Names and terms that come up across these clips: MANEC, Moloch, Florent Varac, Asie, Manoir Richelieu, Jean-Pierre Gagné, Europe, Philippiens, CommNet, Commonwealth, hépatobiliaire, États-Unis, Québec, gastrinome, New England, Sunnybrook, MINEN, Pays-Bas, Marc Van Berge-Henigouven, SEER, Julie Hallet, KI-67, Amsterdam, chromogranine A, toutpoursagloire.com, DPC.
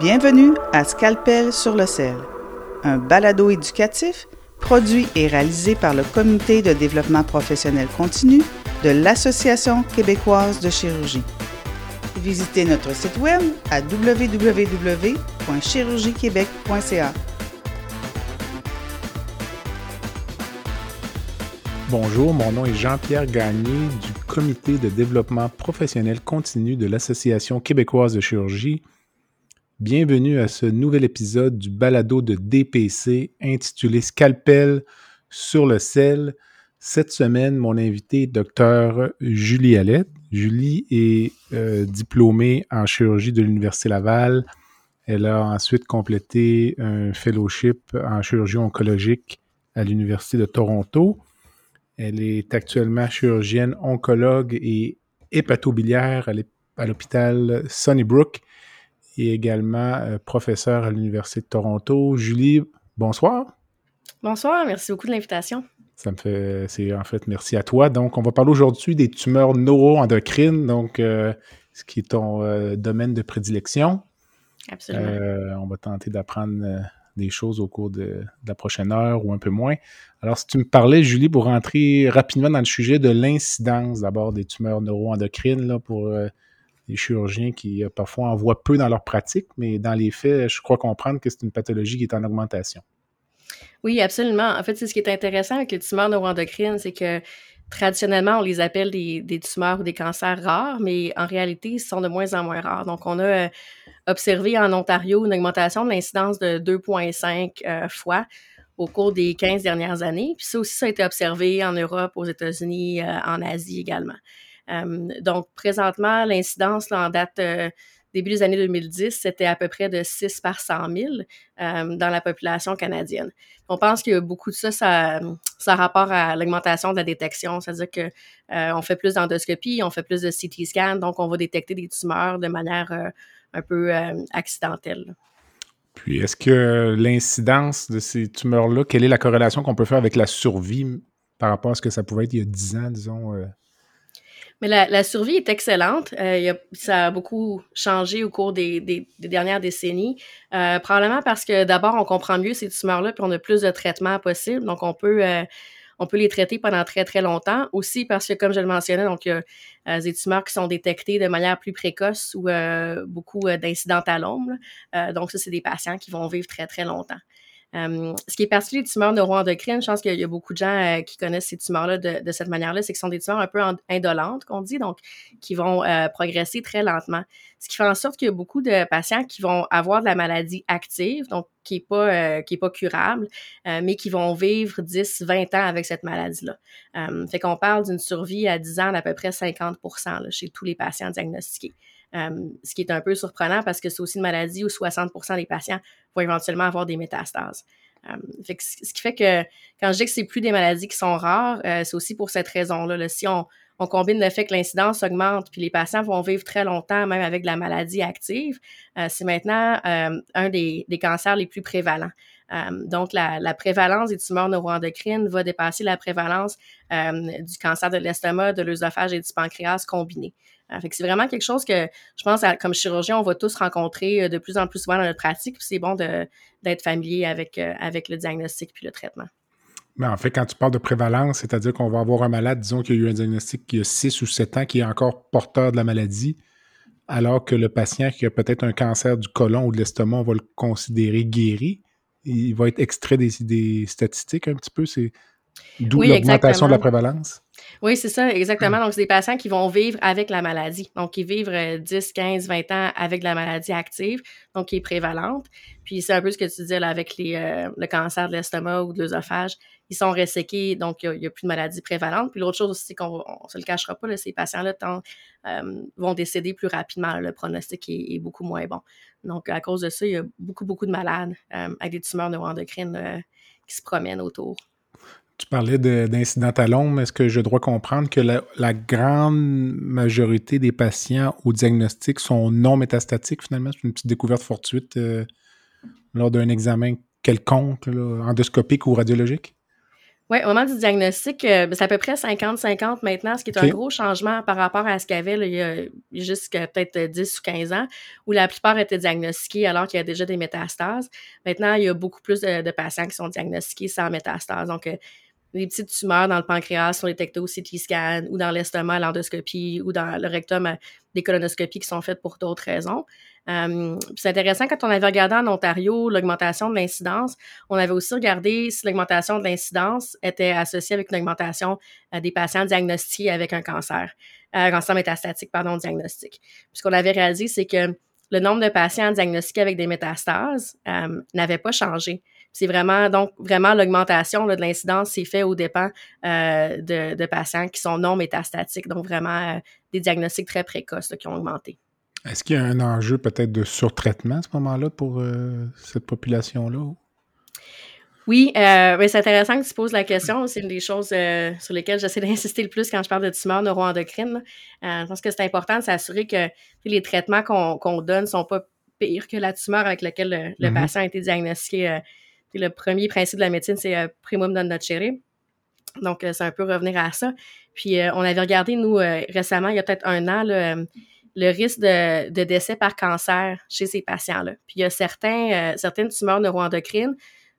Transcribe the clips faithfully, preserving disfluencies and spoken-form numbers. Bienvenue à Scalpel sur le sel, un balado éducatif produit et réalisé par le Comité de développement professionnel continu de l'Association québécoise de chirurgie. Visitez notre site web à w w w point chirurgie québec point c a. Bonjour, mon nom est Jean-Pierre Gagné du Comité de développement professionnel continu de l'Association québécoise de chirurgie. Bienvenue à ce nouvel épisode du balado de D P C intitulé Scalpel sur le sel. Cette semaine, mon invité est Dr Julie Hallet. Julie est euh, diplômée en chirurgie de l'Université Laval. Elle a ensuite complété un fellowship en chirurgie oncologique à l'Université de Toronto. Elle est actuellement chirurgienne oncologue et hépatobiliaire à l'hôpital Sunnybrook. Et également euh, professeur à l'Université de Toronto. Julie, bonsoir. Bonsoir, merci beaucoup de l'invitation. Ça me fait, c'est en fait merci à toi. Donc, on va parler aujourd'hui des tumeurs neuroendocrines, donc euh, ce qui est ton euh, domaine de prédilection. Absolument. Euh, on va tenter d'apprendre euh, des choses au cours de, de la prochaine heure ou un peu moins. Alors, si tu me parlais, Julie, pour rentrer rapidement dans le sujet de l'incidence d'abord des tumeurs neuroendocrines là, pour euh, les chirurgiens qui parfois en voient peu dans leur pratique, mais dans les faits, je crois comprendre que c'est une pathologie qui est en augmentation. Oui, absolument. En fait, c'est ce qui est intéressant avec les tumeurs neuroendocrines, c'est que traditionnellement, on les appelle des, des tumeurs ou des cancers rares, mais en réalité, ils sont de moins en moins rares. Donc, on a observé en Ontario une augmentation de l'incidence de deux virgule cinq euh, fois au cours des quinze dernières années. Puis ça aussi, ça a été observé en Europe, aux États-Unis, euh, en Asie également. Euh, donc, présentement, l'incidence là, en date euh, début des années deux mille dix, c'était à peu près de six par cent mille euh, dans la population canadienne. On pense que beaucoup de ça, ça, ça a rapport à l'augmentation de la détection, c'est-à-dire que euh, on fait plus d'endoscopie, on fait plus de C T scan, donc on va détecter des tumeurs de manière euh, un peu euh, accidentelle. Puis, est-ce que l'incidence de ces tumeurs-là, quelle est la corrélation qu'on peut faire avec la survie par rapport à ce que ça pouvait être il y a dix ans, disons euh... Mais la, la survie est excellente. Euh, y a, ça a beaucoup changé au cours des, des, des dernières décennies, euh, probablement parce que d'abord, on comprend mieux ces tumeurs-là puis on a plus de traitements possibles. Donc, on peut, euh, on peut les traiter pendant très, très longtemps. Aussi parce que, comme je le mentionnais, donc il y a euh, des tumeurs qui sont détectées de manière plus précoce ou euh, beaucoup euh, d'incidents à l'ombre. Euh, donc, ça, c'est des patients qui vont vivre très, très longtemps. Euh, ce qui est particulier des tumeurs neuroendocrines, je pense qu'il y a beaucoup de gens euh, qui connaissent ces tumeurs-là de, de cette manière-là, c'est que ce sont des tumeurs un peu en, indolentes, qu'on dit, donc qui vont euh, progresser très lentement. Ce qui fait en sorte qu'il y a beaucoup de patients qui vont avoir de la maladie active, donc qui n'est pas, euh, qui est pas curable, euh, mais qui vont vivre dix, vingt ans avec cette maladie-là. Euh, fait qu'on parle d'une survie à dix ans d'à peu près cinquante pour cent là, chez tous les patients diagnostiqués. Euh, ce qui est un peu surprenant parce que c'est aussi une maladie où soixante pour cent des patients vont éventuellement avoir des métastases. Euh, fait que ce qui fait que quand je dis que c'est plus des maladies qui sont rares, euh, c'est aussi pour cette raison-là. Là, si on, on combine le fait que l'incidence augmente puis les patients vont vivre très longtemps, même avec de la maladie active, euh, c'est maintenant euh, un des, des cancers les plus prévalents. Euh, donc, la, la prévalence des tumeurs neuroendocrines va dépasser la prévalence euh, du cancer de l'estomac, de l'œsophage et du pancréas combinés. Euh, fait que c'est vraiment quelque chose que, je pense, à, comme chirurgien, on va tous rencontrer de plus en plus souvent dans notre pratique, puis c'est bon de, d'être familier avec, euh, avec le diagnostic puis le traitement. Mais en fait, quand tu parles de prévalence, c'est-à-dire qu'on va avoir un malade, disons qu'il y a eu un diagnostic qui a six ou sept ans, qui est encore porteur de la maladie, alors que le patient qui a peut-être un cancer du côlon ou de l'estomac, on va le considérer guéri. Il va être extrait des, des statistiques un petit peu, c'est d'où oui, l'augmentation exactement. De la prévalence. Oui, c'est ça, exactement. Donc, c'est des patients qui vont vivre avec la maladie. Donc, ils vivent dix, quinze, vingt ans avec la maladie active, donc qui est prévalente. Puis, c'est un peu ce que tu disais là, avec les, euh, le cancer de l'estomac ou de l'œsophage. Ils sont resséqués, donc il n'y a, a plus de maladie prévalente. Puis, l'autre chose aussi, c'est qu'on ne se le cachera pas, là, ces patients-là tant, euh, vont décéder plus rapidement. Là, le pronostic est, est beaucoup moins bon. Donc, à cause de ça, il y a beaucoup, beaucoup de malades euh, avec des tumeurs neuroendocrines euh, qui se promènent autour. Tu parlais de, d'incidents à l'ombre. Est-ce que je dois comprendre que la, la grande majorité des patients au diagnostic sont non métastatiques, finalement? C'est une petite découverte fortuite euh, lors d'un examen quelconque, là, endoscopique ou radiologique? Oui, au moment du diagnostic, euh, c'est à peu près cinquante cinquante maintenant, ce qui est okay. un gros changement par rapport à ce qu'il y avait là, il y a jusqu'à peut-être dix ou quinze ans, où la plupart étaient diagnostiqués alors qu'il y a déjà des métastases. Maintenant, il y a beaucoup plus de, de patients qui sont diagnostiqués sans métastases. Donc, euh, les petites tumeurs dans le pancréas sont détectées au C T scan ou dans l'estomac à l'endoscopie ou dans le rectum à des colonoscopies qui sont faites pour d'autres raisons. Euh, c'est intéressant, quand on avait regardé en Ontario l'augmentation de l'incidence, on avait aussi regardé si l'augmentation de l'incidence était associée avec une augmentation euh, des patients diagnostiqués avec un cancer, un euh, cancer métastatique, pardon, diagnostic. Puis ce qu'on avait réalisé, c'est que le nombre de patients diagnostiqués avec des métastases euh, n'avait pas changé. C'est vraiment, donc, vraiment l'augmentation là, de l'incidence s'est faite aux dépens euh, de, de patients qui sont non métastatiques, donc vraiment euh, des diagnostics très précoces là, qui ont augmenté. Est-ce qu'il y a un enjeu peut-être de surtraitement à ce moment-là pour euh, cette population-là? Oui, euh, mais c'est intéressant que tu poses la question. C'est une des choses euh, sur lesquelles j'essaie d'insister le plus quand je parle de tumeurs neuroendocrines. Euh, je pense que c'est important de s'assurer que les traitements qu'on, qu'on donne ne sont pas pires que la tumeur avec laquelle le, le mm-hmm. patient a été diagnostiqué. Euh, le premier principe de la médecine, c'est euh, primum non nocere. Donc, euh, c'est un peu revenir à ça. Puis, euh, on avait regardé, nous, euh, récemment, il y a peut-être un an, là, euh, le risque de, de décès par cancer chez ces patients-là. Puis il y a certains, euh, certaines tumeurs neuroendocrines,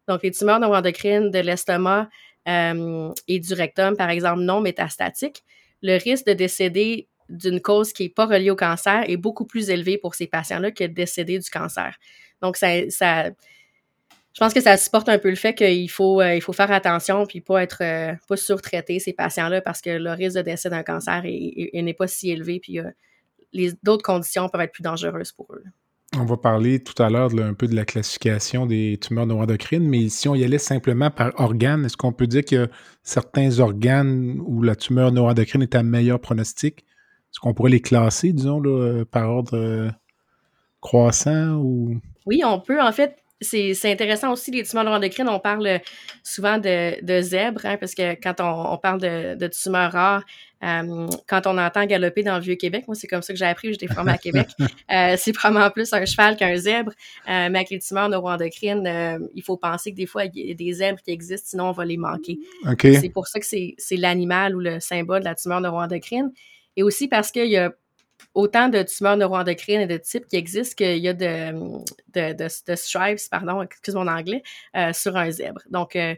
donc les tumeurs neuroendocrines de l'estomac euh, et du rectum, par exemple, non métastatiques, le risque de décéder d'une cause qui n'est pas reliée au cancer est beaucoup plus élevé pour ces patients-là que de décéder du cancer. Donc, ça, ça, je pense que ça supporte un peu le fait qu'il faut, euh, il faut faire attention puis pas être euh, pas surtraiter ces patients-là parce que le risque de décès d'un cancer est, est, est, n'est pas si élevé puis euh, les d'autres conditions peuvent être plus dangereuses pour eux. On va parler tout à l'heure là, un peu de la classification des tumeurs neuroendocrines, mais si on y allait simplement par organe, est-ce qu'on peut dire qu'il y a certains organes où la tumeur neuroendocrine est à meilleur pronostic? Est-ce qu'on pourrait les classer, disons, là, par ordre euh, croissant? Ou... Oui, on peut. En fait, c'est, c'est intéressant aussi, les tumeurs neuroendocrines, on parle souvent de, de zèbres, hein, parce que quand on, on parle de, de tumeurs rares, Euh, quand on entend galoper dans le Vieux-Québec, moi, c'est comme ça que j'ai appris, j'étais formée à Québec, euh, c'est probablement plus un cheval qu'un zèbre, euh, mais avec les tumeurs neuroendocrines, euh, il faut penser que des fois, il y a des zèbres qui existent, sinon on va les manquer. Okay. C'est pour ça que c'est, c'est l'animal ou le symbole de la tumeur neuroendocrine, et aussi parce qu'il y a autant de tumeurs neuroendocrines et de types qui existent qu'il y a de, de, de, de stripes, pardon, excuse mon anglais, euh, sur un zèbre. Donc, euh,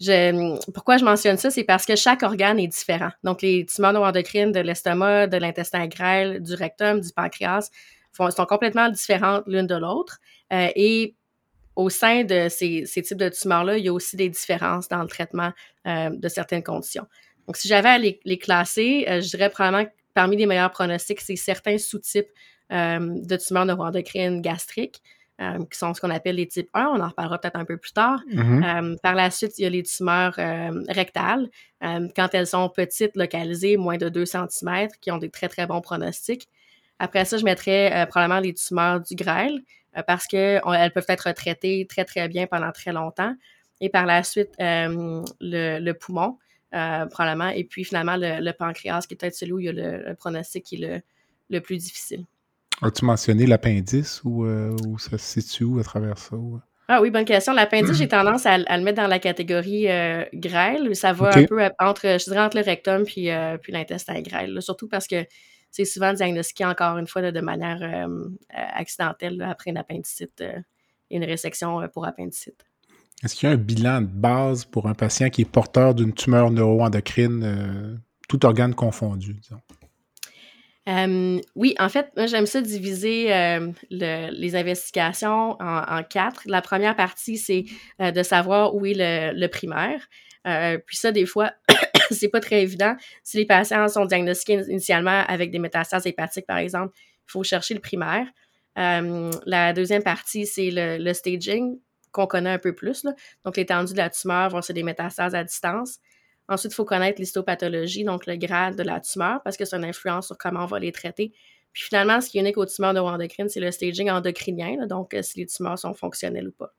Je, pourquoi je mentionne ça, c'est parce que chaque organe est différent. Donc, les tumeurs neuroendocrines de l'estomac, de l'intestin grêle, du rectum, du pancréas font, sont complètement différentes l'une de l'autre. Euh, et au sein de ces, ces types de tumeurs-là, il y a aussi des différences dans le traitement euh, de certaines conditions. Donc, si j'avais à les, les classer, euh, je dirais probablement que parmi les meilleurs pronostics, c'est certains sous-types euh, de tumeurs neuroendocrines gastriques, Euh, qui sont ce qu'on appelle les types un, on en reparlera peut-être un peu plus tard. Mm-hmm. Euh, par la suite, il y a les tumeurs euh, rectales, euh, quand elles sont petites, localisées, moins de deux centimètres, qui ont des très, très bons pronostics. Après ça, je mettrais euh, probablement les tumeurs du grêle, euh, parce qu'elles peuvent être traitées très, très bien pendant très longtemps. Et par la suite, euh, le, le poumon, euh, probablement, et puis finalement le, le pancréas, qui est peut-être celui où il y a le, le pronostic qui est le, le plus difficile. As-tu mentionné l'appendice ou euh, où ça se situe où à travers ça? Ou... Ah oui, bonne question. L'appendice, j'ai tendance à, à le mettre dans la catégorie euh, grêle. Ça va okay. un peu entre, je dirais, entre le rectum puis, euh, puis l'intestin grêle. Là, surtout parce que c'est souvent diagnostiqué encore une fois là, de manière euh, accidentelle là, après une appendicite et euh, une résection euh, pour appendicite. Est-ce qu'il y a un bilan de base pour un patient qui est porteur d'une tumeur neuroendocrine, euh, tout organe confondu, disons? Euh, oui, en fait, moi, j'aime ça diviser euh, le, les investigations en, en quatre. La première partie, c'est euh, de savoir où est le, le primaire. Euh, puis ça, des fois, c'est pas très évident. Si les patients sont diagnostiqués initialement avec des métastases hépatiques, par exemple, il faut chercher le primaire. Euh, la deuxième partie, c'est le, le staging qu'on connaît un peu plus, là. Donc, l'étendue de la tumeur, voir si c'est des métastases à distance. Ensuite, il faut connaître l'histopathologie, donc le grade de la tumeur, parce que c'est une influence sur comment on va les traiter. Puis finalement, ce qui est unique aux tumeurs neuroendocrines, c'est le staging endocrinien, là, donc si les tumeurs sont fonctionnelles ou pas.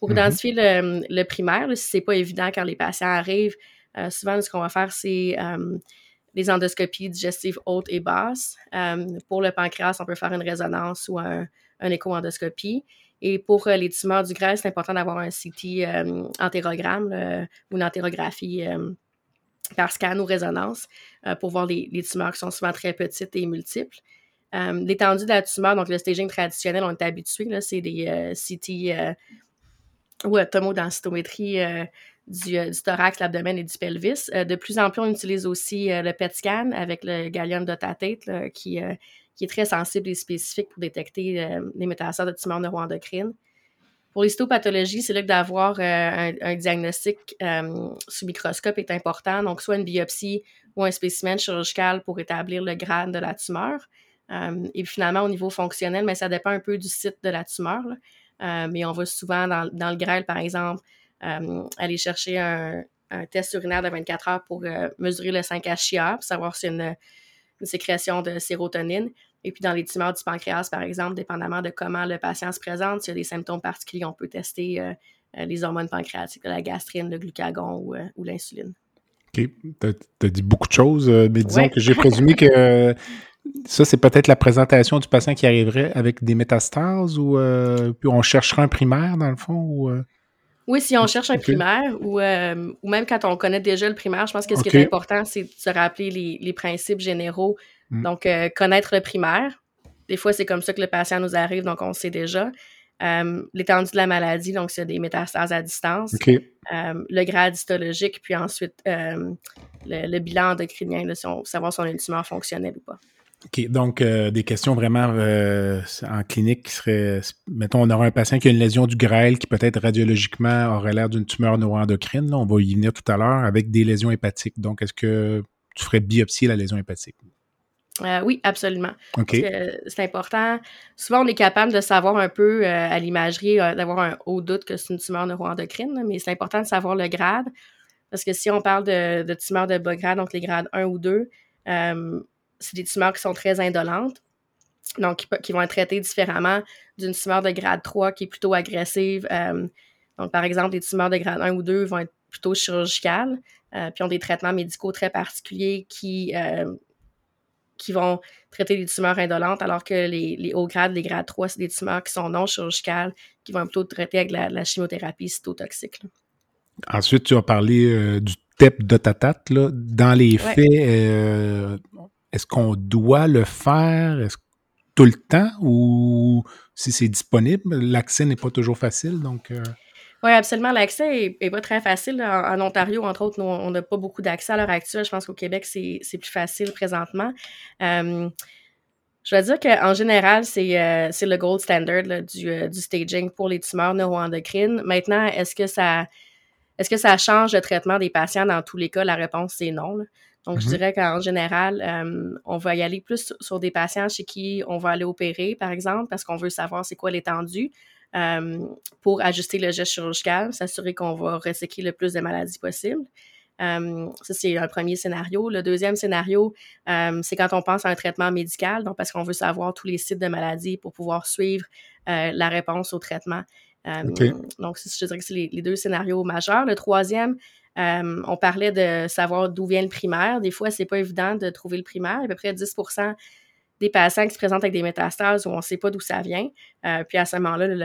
Pour mm-hmm. identifier le, le primaire, là, si c'est pas évident quand les patients arrivent, euh, souvent, ce qu'on va faire, c'est euh, des endoscopies digestives hautes et basses. Euh, pour le pancréas, on peut faire une résonance ou un, un écho-endoscopie. Et pour euh, les tumeurs du grêle, c'est important d'avoir un C T euh, entérogramme euh, ou une entérographie euh, par scan ou résonance euh, pour voir les, les tumeurs qui sont souvent très petites et multiples. Euh, l'étendue de la tumeur, donc le staging traditionnel, on est habitué, là, c'est des euh, C T euh, ou euh, tomodensitométrie euh, du, euh, du thorax, l'abdomen et du pelvis. Euh, de plus en plus, on utilise aussi euh, le P E T scan avec le gallium dotatate là, qui, euh, qui est très sensible et spécifique pour détecter euh, les métastases de tumeurs neuroendocrines. Pour l'histopathologie, c'est là que d'avoir euh, un, un diagnostic euh, sous microscope est important, donc soit une biopsie ou un spécimen chirurgical pour établir le grade de la tumeur. Euh, et puis finalement, au niveau fonctionnel, mais ça dépend un peu du site de la tumeur. Là. Euh, mais on va souvent, dans, dans le grêle, par exemple, euh, aller chercher un, un test urinaire de vingt-quatre heures pour euh, mesurer le cinq H I A, pour savoir si c'est une, une sécrétion de sérotonine. Et puis dans les tumeurs du pancréas, par exemple, dépendamment de comment le patient se présente, s'il y a des symptômes particuliers, on peut tester euh, les hormones pancréatiques, la gastrine, le glucagon ou, euh, ou l'insuline. OK. Tu as dit beaucoup de choses, mais disons ouais. que j'ai présumé que... Ça, c'est peut-être la présentation du patient qui arriverait avec des métastases ou euh, on chercherait un primaire, dans le fond? Ou, euh... Oui, si on cherche un okay. primaire ou, euh, ou même quand on connaît déjà le primaire, je pense que ce okay. qui est important, c'est de se rappeler les, les principes généraux. Mm. Donc, euh, connaître le primaire. Des fois, c'est comme ça que le patient nous arrive, donc on sait déjà. Euh, l'étendue de la maladie, donc c'est des métastases à distance. Okay. Euh, le grade histologique, puis ensuite euh, le, le bilan endocrinien, là, si on, savoir si on a une tumeur fonctionnelle ou pas. OK, donc euh, des questions vraiment euh, en clinique qui seraient, mettons, on aura un patient qui a une lésion du grêle qui peut-être radiologiquement aurait l'air d'une tumeur neuroendocrine, là, on va y venir tout à l'heure, avec des lésions hépatiques. Donc, est-ce que tu ferais biopsier la lésion hépatique? Euh, oui, absolument. Okay. Parce que c'est important. Souvent, on est capable de savoir un peu euh, à l'imagerie, euh, d'avoir un haut doute que c'est une tumeur neuroendocrine, là, mais c'est important de savoir le grade, parce que si on parle de, de tumeurs de bas grade, donc les grades un ou deux, euh, c'est des tumeurs qui sont très indolentes, donc qui, qui vont être traitées différemment d'une tumeur de grade trois qui est plutôt agressive. Euh, donc, par exemple, les tumeurs de grade un ou deux vont être plutôt chirurgicales, euh, puis ont des traitements médicaux très particuliers qui, euh, qui vont traiter les tumeurs indolentes, alors que les, les hauts grades, les grades trois, c'est des tumeurs qui sont non chirurgicales, qui vont plutôt traiter avec la, la chimiothérapie cytotoxique. Là. Ensuite, tu as parlé euh, du T E P de tatate, là. Dans les ouais. faits... Euh... Est-ce qu'on doit le faire est-ce, tout le temps ou si c'est disponible? L'accès n'est pas toujours facile, donc... Euh... Oui, absolument. L'accès n'est pas très facile. En, en Ontario, entre autres, nous, on n'a pas beaucoup d'accès à l'heure actuelle. Je pense qu'au Québec, c'est, c'est plus facile présentement. Euh, je vais dire qu'en général, c'est, euh, c'est le gold standard là, du, euh, du staging pour les tumeurs neuroendocrines. Maintenant, est-ce que ça, est-ce que ça change le traitement des patients? Dans tous les cas, la réponse, c'est non, là. Donc, mm-hmm. je dirais qu'en général, euh, on va y aller plus sur des patients chez qui on va aller opérer, par exemple, parce qu'on veut savoir c'est quoi l'étendue euh, pour ajuster le geste chirurgical, s'assurer qu'on va reséquer le plus de maladies possible. Euh, ça, c'est un premier scénario. Le deuxième scénario, euh, c'est quand on pense à un traitement médical, donc parce qu'on veut savoir tous les sites de maladies pour pouvoir suivre euh, la réponse au traitement. Euh, okay. Donc, je dirais que c'est les, les deux scénarios majeurs. Le troisième, Euh, on parlait de savoir d'où vient le primaire. Des fois, c'est pas évident de trouver le primaire. À peu près dix pour cent des patients qui se présentent avec des métastases où on ne sait pas d'où ça vient. Euh, puis à ce moment-là, le,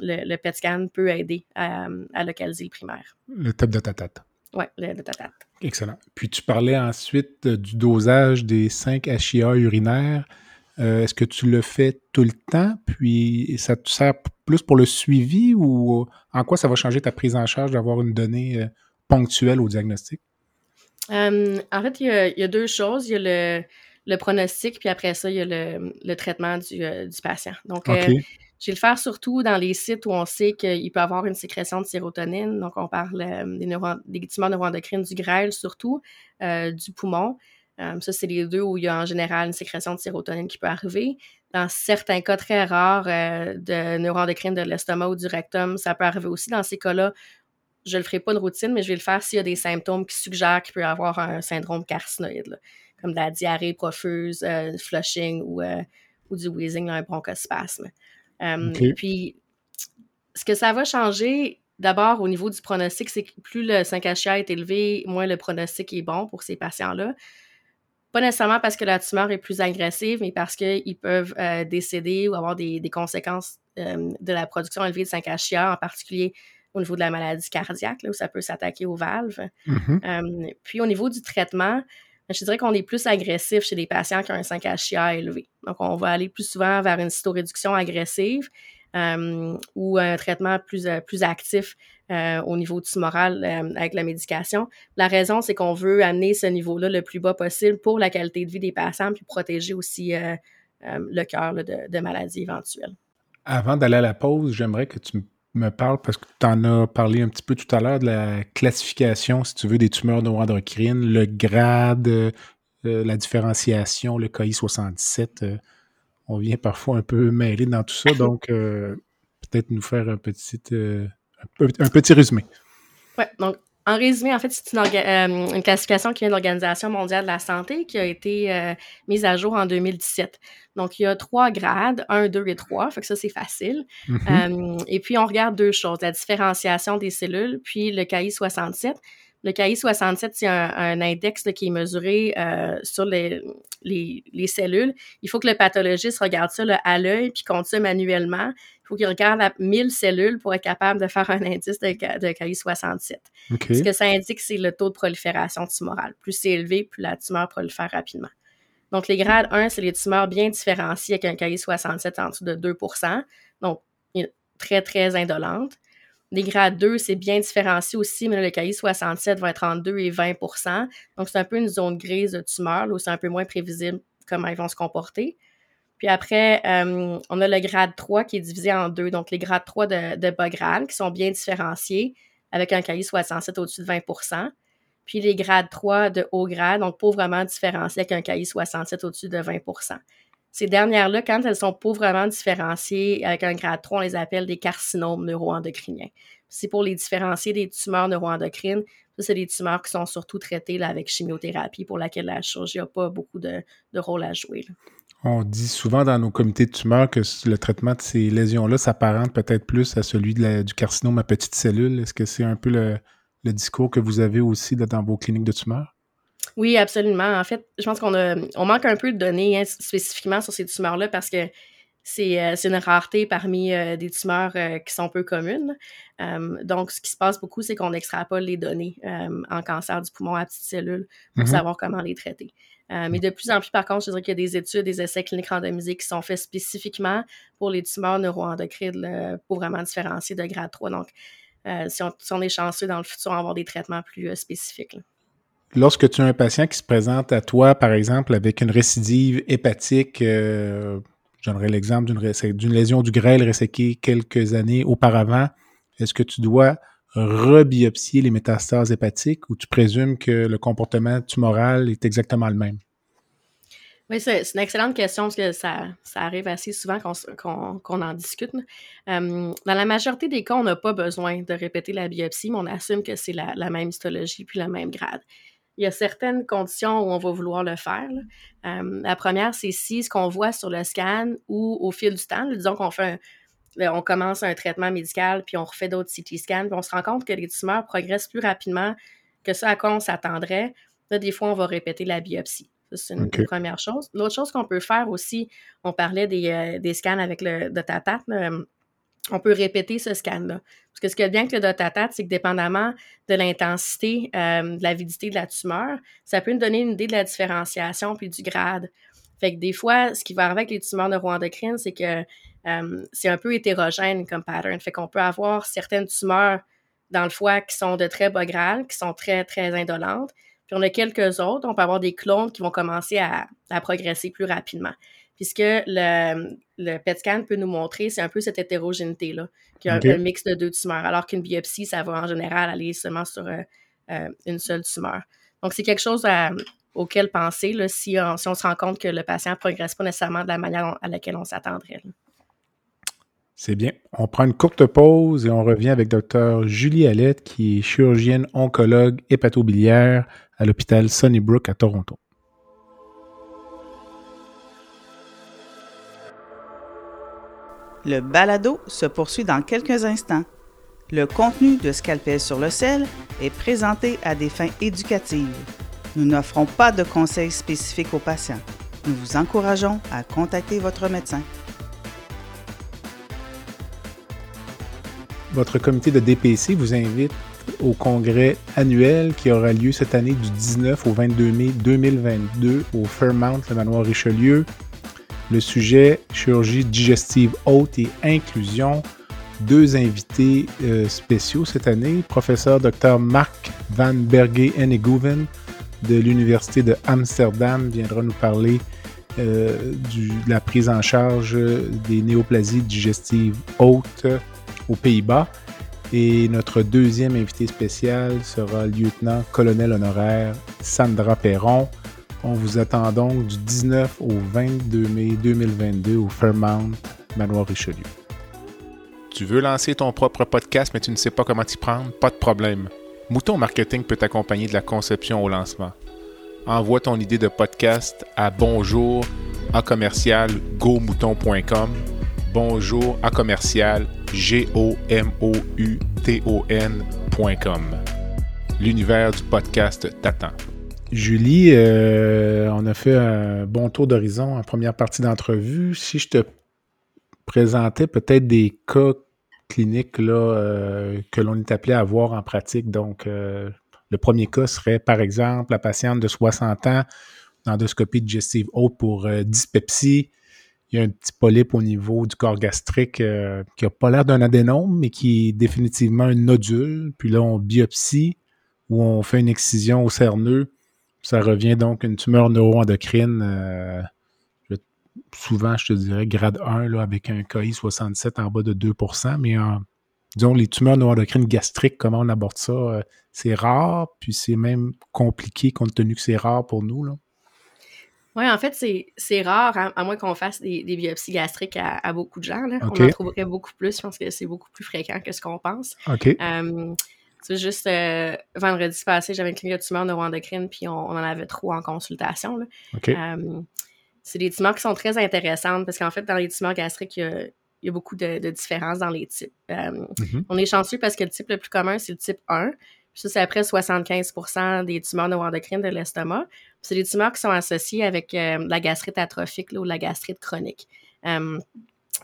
le, le P E T scan peut aider à, à localiser le primaire. Le T E P de tatate. Oui, le de tatate. Excellent. Puis tu parlais ensuite du dosage des cinq H I A urinaires. Euh, est-ce que tu le fais tout le temps? Puis ça te sert plus pour le suivi ou en quoi ça va changer ta prise en charge d'avoir une donnée... Euh, ponctuel au diagnostic? Euh, en fait, il y, a, il y a deux choses. Il y a le, le pronostic, puis après ça, il y a le, le traitement du, euh, du patient. Donc, okay. euh, je vais le faire surtout dans les sites où on sait qu'il peut avoir une sécrétion de sérotonine. Donc, on parle euh, des, neuro- des tumeurs neuroendocrines du grêle, surtout, euh, du poumon. Euh, ça, c'est les deux où il y a en général une sécrétion de sérotonine qui peut arriver. Dans certains cas très rares euh, de neuroendocrines de l'estomac ou du rectum, ça peut arriver aussi. Dans ces cas-là, je ne le ferai pas de routine, mais je vais le faire s'il y a des symptômes qui suggèrent qu'il peut y avoir un syndrome carcinoïde, là, comme de la diarrhée profuse, euh, flushing ou, euh, ou du wheezing, là, un bronchospasme. Um, okay. Puis, ce que ça va changer, d'abord, au niveau du pronostic, c'est que plus le cinq H I A est élevé, moins le pronostic est bon pour ces patients-là. Pas nécessairement parce que la tumeur est plus agressive, mais parce qu'ils peuvent euh, décéder ou avoir des, des conséquences euh, de la production élevée de cinq H I A, en particulier au niveau de la maladie cardiaque, là, où ça peut s'attaquer aux valves. Mm-hmm. Euh, puis au niveau du traitement, je dirais qu'on est plus agressif chez les patients qui ont un cinq H I A élevé. Donc, on va aller plus souvent vers une cytoréduction agressive euh, ou un traitement plus, plus actif euh, au niveau tumoral euh, avec la médication. La raison, c'est qu'on veut amener ce niveau-là le plus bas possible pour la qualité de vie des patients puis protéger aussi euh, euh, le cœur là, de, de maladies éventuelles. Avant d'aller à la pause, j'aimerais que tu me parles, parce que tu en as parlé un petit peu tout à l'heure, de la classification, si tu veux, des tumeurs neuroendocrines, le grade, euh, la différenciation, le K I soixante-dix-sept. Euh, on vient parfois un peu mêler dans tout ça, donc euh, peut-être nous faire un petit, euh, un petit résumé. Oui, donc en résumé, en fait, c'est une, orga- euh, une classification qui vient de l'Organisation mondiale de la santé qui a été euh, mise à jour en deux mille dix-sept. Donc, il y a trois grades, un, deux et trois, fait que ça, c'est facile. Mm-hmm. Euh, et puis, on regarde deux choses, la différenciation des cellules, puis le K I soixante-sept. Le K I soixante-sept, c'est un, un index là, qui est mesuré euh, sur les, les, les cellules. Il faut que le pathologiste regarde ça là, à l'œil puis compte ça manuellement. Il faut qu'il regarde la, mille cellules pour être capable de faire un indice de, de K I soixante-sept. Okay. Ce que ça indique, c'est le taux de prolifération tumorale. Plus c'est élevé, plus la tumeur prolifère rapidement. Donc, les grades un, c'est les tumeurs bien différenciées avec un K I soixante-sept en dessous de deux pour cent. Donc, très, très indolente. Les grades deux, c'est bien différencié aussi, mais là, le K I soixante-sept va être entre deux et vingt pour cent. Donc, c'est un peu une zone grise de tumeur, là, où c'est un peu moins prévisible comment ils vont se comporter. Puis après, euh, on a le grade trois qui est divisé en deux. Donc, les grades trois de, de bas grade qui sont bien différenciés avec un K I soixante-sept au-dessus de vingt pour cent. Puis les grades trois de haut grade, donc pauvrement différenciés avec un K I soixante-sept au-dessus de vingt pour cent. Ces dernières-là, quand elles sont pauvrement différenciées avec un grade trois, on les appelle des carcinomes neuroendocriniens. C'est pour les différencier des tumeurs neuroendocrines. Ça, c'est des tumeurs qui sont surtout traitées là, avec chimiothérapie, pour laquelle la chirurgie n'a pas beaucoup de, de rôle à jouer. Là. On dit souvent dans nos comités de tumeurs que le traitement de ces lésions-là s'apparente peut-être plus à celui de la, du carcinome à petite cellule. Est-ce que c'est un peu le, le discours que vous avez aussi là, dans vos cliniques de tumeurs? Oui, absolument. En fait, je pense qu'on a, on manque un peu de données hein, spécifiquement sur ces tumeurs-là parce que c'est, euh, c'est une rareté parmi euh, des tumeurs euh, qui sont peu communes. Euh, donc, ce qui se passe beaucoup, c'est qu'on n'extrapole les données euh, en cancer du poumon à petites cellules pour mm-hmm. savoir comment les traiter. Euh, mais de plus en plus, par contre, je dirais qu'il y a des études, des essais cliniques randomisés qui sont faits spécifiquement pour les tumeurs neuroendocrines là, pour vraiment différencier de grade trois. Donc, euh, si, on, si on est chanceux dans le futur, on va avoir des traitements plus euh, spécifiques. Là. Lorsque tu as un patient qui se présente à toi, par exemple, avec une récidive hépatique, euh, je donnerai l'exemple d'une, ré- d'une lésion du grêle resséquée quelques années auparavant, est-ce que tu dois rebiopsier les métastases hépatiques ou tu présumes que le comportement tumoral est exactement le même? Oui, c'est, c'est une excellente question parce que ça, ça arrive assez souvent qu'on, qu'on, qu'on en discute. Euh, dans la majorité des cas, on n'a pas besoin de répéter la biopsie, mais on assume que c'est la, la même histologie puis le même grade. Il y a certaines conditions où on va vouloir le faire. Euh, la première, c'est si ce qu'on voit sur le scan ou au fil du temps, là, disons qu'on fait un, on commence un traitement médical, puis on refait d'autres C T scans, puis on se rend compte que les tumeurs progressent plus rapidement que ce à quoi on s'attendrait. Là, des fois, on va répéter la biopsie. Ça, c'est une okay. première chose. L'autre chose qu'on peut faire aussi, on parlait des, euh, des scans avec le dotatate, on peut répéter ce scan-là. Parce que ce qui est bien avec le dotatate, c'est que dépendamment de l'intensité, euh, de l'avidité de la tumeur, ça peut nous donner une idée de la différenciation puis du grade. Fait que des fois, ce qui va arriver avec les tumeurs neuroendocrines, c'est que euh, c'est un peu hétérogène comme pattern. Fait qu'on peut avoir certaines tumeurs dans le foie qui sont de très bas grade, qui sont très, très indolentes. Puis on a quelques autres, on peut avoir des clones qui vont commencer à, à progresser plus rapidement. Puis ce que le, le P E T scan peut nous montrer, c'est un peu cette hétérogénéité-là, qui a okay. un, un mix de deux tumeurs, alors qu'une biopsie, ça va en général aller seulement sur euh, euh, une seule tumeur. Donc, c'est quelque chose à, auquel penser là, si, on, si on se rend compte que le patient ne progresse pas nécessairement de la manière à laquelle on s'attendrait. Là. C'est bien. On prend une courte pause et on revient avec Dr Julie Hallet, qui est chirurgienne oncologue hépatobiliaire à l'hôpital Sunnybrook à Toronto. Le balado se poursuit dans quelques instants. Le contenu de Scalpel sur le sel est présenté à des fins éducatives. Nous n'offrons pas de conseils spécifiques aux patients. Nous vous encourageons à contacter votre médecin. votre comité de D P C vous invite au congrès annuel qui aura lieu cette année du dix-neuf au vingt-deux mai deux mille vingt-deux au Fairmount Manoir Richelieu. Le sujet, chirurgie digestive haute et inclusion. Deux invités euh, spéciaux cette année, professeur docteur Marc Van Berge-Henigouven de l'Université de Amsterdam viendra nous parler euh, du, de la prise en charge des néoplasies digestives hautes aux Pays-Bas. Et notre deuxième invité spécial sera lieutenant-colonel honoraire Sandra Perron. On vous attend donc du dix-neuf au vingt-deux mai deux mille vingt-deux au Fairmount Manoir Richelieu. Tu veux lancer ton propre podcast, mais tu ne sais pas comment t'y prendre? Pas de problème. Mouton Marketing peut t'accompagner de la conception au lancement. Envoie ton idée de podcast à bonjour à commercial go mouton point com, bonjour à commercial g o m o u t o n point com. L'univers du podcast t'attend. Julie, euh, on a fait un bon tour d'horizon en première partie d'entrevue. Si je te présentais peut-être des cas cliniques là, euh, que l'on est appelé à voir en pratique. Donc, euh, le premier cas serait, par exemple, la patiente de soixante ans, endoscopie digestive haute pour euh, dyspepsie. Il y a un petit polype au niveau du corps gastrique euh, qui n'a pas l'air d'un adénome, mais qui est définitivement un nodule. Puis là, on biopsie ou on fait une excision au cerneux. Ça revient donc à une tumeur neuroendocrine, euh, je, souvent, je te dirais, grade un, là, avec un K I soixante-sept en bas de deux pour cent. Mais euh, disons, les tumeurs neuroendocrines gastriques, comment on aborde ça, euh, c'est rare, puis c'est même compliqué compte tenu que c'est rare pour nous, là. Oui, en fait, c'est, c'est rare, à, à moins qu'on fasse des, des biopsies gastriques à, à beaucoup de gens. Là. Okay. On en trouverait beaucoup plus. Je pense que c'est beaucoup plus fréquent que ce qu'on pense. OK. Euh, tu sais, juste euh, vendredi passé, j'avais une clinique de tumeurs neuroendocrines, puis on, on en avait trois en consultation. Là. OK. Euh, c'est des tumeurs qui sont très intéressantes, parce qu'en fait, dans les tumeurs gastriques, il y a, il y a beaucoup de, de différences dans les types. Euh, mm-hmm. On est chanceux parce que le type le plus commun, c'est le type un. Puis ça, c'est après soixante-quinze pour cent des tumeurs neuroendocrines de l'estomac. Puis c'est des tumeurs qui sont associées avec euh, de la gastrite atrophique là, ou de la gastrite chronique. Euh,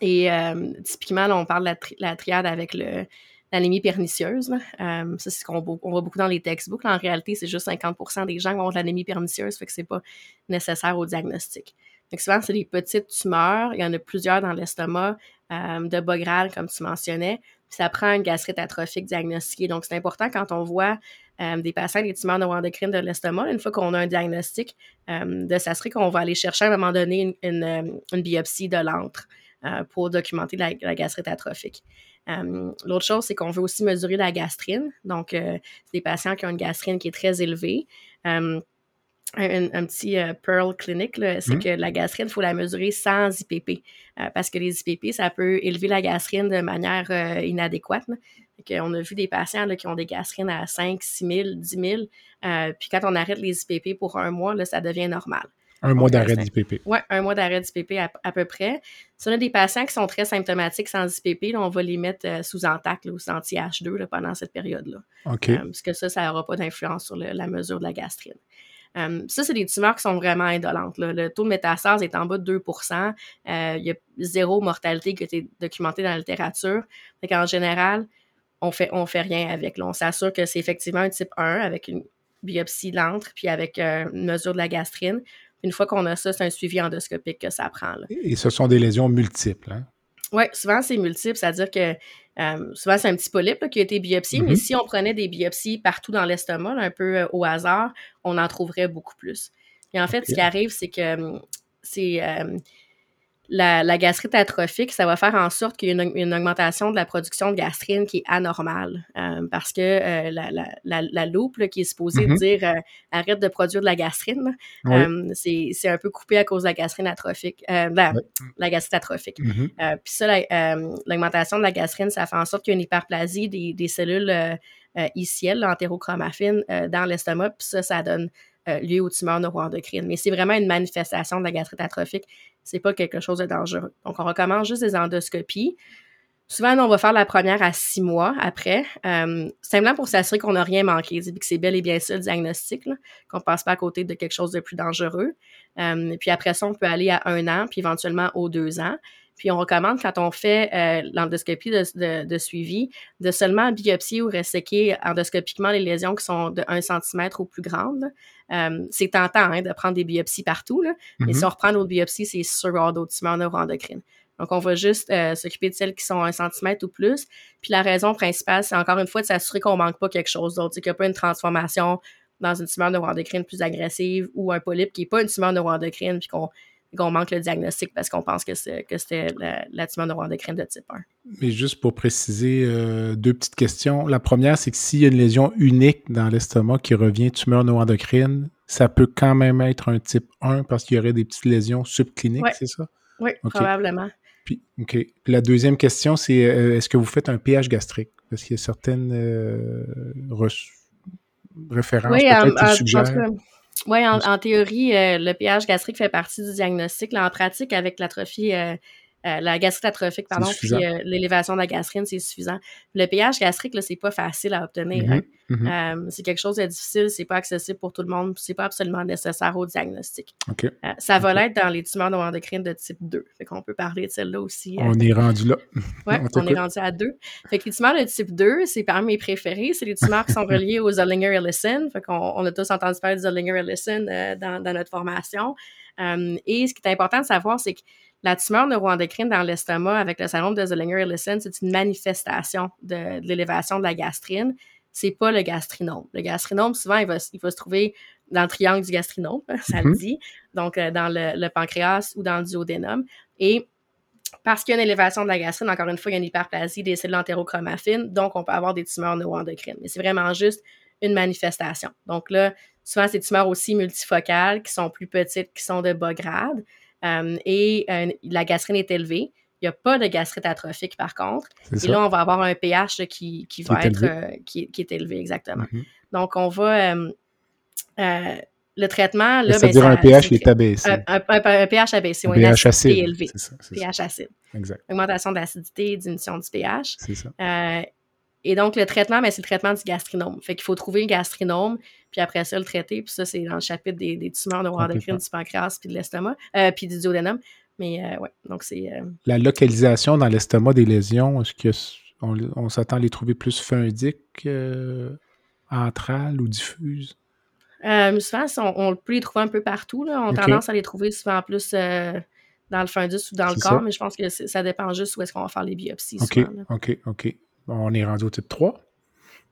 et euh, typiquement, là, on parle de la, tri- la triade avec le, l'anémie pernicieuse. Là. Euh, ça, c'est ce qu'on on voit beaucoup dans les textbooks. En réalité, c'est juste cinquante pour cent des gens qui ont de l'anémie pernicieuse, fait que c'est pas nécessaire au diagnostic. Donc souvent, c'est des petites tumeurs. Il y en a plusieurs dans l'estomac, euh, de bas grade, comme tu mentionnais. Puis ça prend une gastrite atrophique diagnostiquée. Donc, c'est important quand on voit euh, des patients avec des tumeurs neuroendocrines de l'estomac, une fois qu'on a un diagnostic, euh, de s'assurer qu'on va aller chercher à un moment donné une, une, une biopsie de l'antre euh, pour documenter la, la gastrite atrophique. Euh, l'autre chose, c'est qu'on veut aussi mesurer la gastrine. Donc, euh, c'est des patients qui ont une gastrine qui est très élevée. Euh, Un, un petit euh, Pearl clinique, là, c'est mmh. que la gastrine, il faut la mesurer sans I P P, euh, parce que les I P P, ça peut élever la gastrine de manière euh, inadéquate. On a vu des patients là, qui ont des gastrines à cinq, six mille, dix mille, euh, puis quand on arrête les I P P pour un mois, là, ça devient normal. Un mois d'arrêt d'I P P. Oui, un mois d'arrêt d'I P P à, à peu près. Si on a des patients qui sont très symptomatiques sans I P P, là, on va les mettre euh, sous Antac là, ou sous anti-H deux là, pendant cette période-là. OK. Euh, parce que ça, ça n'aura pas d'influence sur le, la mesure de la gastrine. Um, ça, c'est des tumeurs qui sont vraiment indolentes. Là. Le taux de métastase est en bas de deux pour cent. Il euh, y a zéro mortalité qui a été documentée dans la littérature. Fait qu'en général, on fait, on fait rien avec. Là. On s'assure que c'est effectivement un type un avec une biopsie de l'antre puis avec euh, une mesure de la gastrine. Puis une fois qu'on a ça, c'est un suivi endoscopique que ça prend. Là. Et ce sont des lésions multiples, hein? Oui, souvent, c'est multiple, c'est-à-dire que euh, souvent, c'est un petit polype là, qui a été biopsié, mm-hmm. mais si on prenait des biopsies partout dans l'estomac, là, un peu euh, au hasard, on en trouverait beaucoup plus. Puis en fait, okay. ce qui arrive, c'est que c'est, euh, la, la gastrite atrophique, ça va faire en sorte qu'il y ait une, une augmentation de la production de gastrine qui est anormale, euh, parce que euh, la, la, la, la loupe là, qui est supposée mm-hmm. dire euh, « arrête de produire de la gastrine oui. », euh, c'est, c'est un peu coupé à cause de la gastrine atrophique, euh, la, oui. la gastrite atrophique. Mm-hmm. Euh, puis ça, la, euh, l'augmentation de la gastrine, ça fait en sorte qu'il y a une hyperplasie des, des cellules euh, euh, I C L, l'entérochromaffine, euh, dans l'estomac, puis ça, ça donne euh, lieu aux tumeurs neuroendocrines. Mais c'est vraiment une manifestation de la gastrite atrophique. C'est pas quelque chose de dangereux. Donc, on recommence juste des endoscopies. Souvent, on va faire la première à six mois après, euh, simplement pour s'assurer qu'on n'a rien manqué, que c'est bel et bien ça le diagnostic, là, qu'on ne passe pas à côté de quelque chose de plus dangereux. Euh, puis après ça, on peut aller à un an, puis éventuellement aux deux ans. Puis on recommande, quand on fait euh, l'endoscopie de, de, de suivi, de seulement biopsier ou resséquer endoscopiquement les lésions qui sont de un centimètre ou plus grandes. Euh, c'est tentant hein, de prendre des biopsies partout, là, mais mm-hmm. si on reprend d'autres biopsies, c'est sûr qu'il y aura d'autres tumeurs neuroendocrines. Donc, on va juste euh, s'occuper de celles qui sont un centimètre ou plus. Puis la raison principale, c'est encore une fois de s'assurer qu'on ne manque pas quelque chose d'autre, c'est qu'il n'y a pas une transformation dans une tumeur neuroendocrine plus agressive ou un polype qui n'est pas une tumeur neuroendocrine puis qu'on, qu'on manque le diagnostic parce qu'on pense que, c'est, que c'était la, la tumeur neuroendocrine de type un. Mais juste pour préciser, euh, deux petites questions. La première, c'est que s'il y a une lésion unique dans l'estomac qui revient tumeur neuroendocrine, ça peut quand même être un type un parce qu'il y aurait des petites lésions subcliniques, ouais. c'est ça? Oui, okay. probablement. Puis, OK. La deuxième question, c'est euh, est-ce que vous faites un pH gastrique? Parce qu'il y a certaines euh, re- références oui, peut-être qui suggèrent. Oui, en, en théorie, euh, le pH gastrique fait partie du diagnostic. Là, en pratique, avec l'atrophie, euh, euh, la gastrite atrophique, pardon, puis euh, l'élévation de la gastrine, c'est suffisant. Le pH gastrique, là, c'est pas facile à obtenir. Mm-hmm, hein. mm-hmm. Euh, c'est quelque chose de difficile, c'est pas accessible pour tout le monde, c'est pas absolument nécessaire au diagnostic. Okay. Euh, ça va okay. l'être dans les tumeurs neuroendocrines de type deux. Fait qu'on peut parler de celle-là aussi. Euh, on est rendu là. Oui, on, on est rendu à deux. Fait que les tumeurs de type deux, c'est parmi mes préférés. C'est les tumeurs qui sont reliées aux Zollinger-Ellison. Fait qu'on on a tous entendu parler de Zollinger-Ellison euh, dans, dans notre formation. Euh, et ce qui est important de savoir, c'est que la tumeur neuroendocrine dans l'estomac avec le syndrome de Zollinger-Ellison, c'est une manifestation de, de l'élévation de la gastrine. C'est pas le gastrinome. Le gastrinome, souvent, il va, il va se trouver dans le triangle du gastrinome, ça mm-hmm. le dit, donc euh, dans le, le pancréas ou dans le duodénum. Et parce qu'il y a une élévation de la gastrine, encore une fois, il y a une hyperplasie des cellules entérochromaffines, donc on peut avoir des tumeurs neuroendocrines. Mais c'est vraiment juste une manifestation. Donc là, souvent, c'est des tumeurs aussi multifocales, qui sont plus petites, qui sont de bas grade. Euh, et euh, la gastrine est élevée. Il n'y a pas de gastrite atrophique, par contre. C'est et ça. Là, on va avoir un pH là, qui, qui va qui être... Euh, qui, qui est élevé, exactement. Mm-hmm. Donc, on va... Euh, euh, le traitement... Là, c'est-à-dire ben, ça, un pH qui est abaissé. Un, un, un, un pH abaissé, un oui, pH acide élevé. C'est ça, c'est pH ça. Acide. Exact. Augmentation d'acidité, diminution du pH. C'est ça. Euh, et donc, le traitement, ben, c'est le traitement du gastrinome. Fait qu'il faut trouver le gastrinome, puis après ça, le traiter. Puis ça, c'est dans le chapitre des, des tumeurs neuroendocrines du pancréas puis de l'estomac, euh, puis du duodénum. Mais euh, ouais, donc c'est... Euh... La localisation dans l'estomac des lésions, est-ce qu'on on s'attend à les trouver plus fundiques, euh, antrales ou diffuses? Euh, souvent, on, on peut les trouver un peu partout. Là. On a okay. tendance à les trouver souvent plus euh, dans le fundus ou dans c'est le corps, ça. Mais je pense que ça dépend juste où est-ce qu'on va faire les biopsies. OK, souvent, OK, OK. On est rendu au type trois.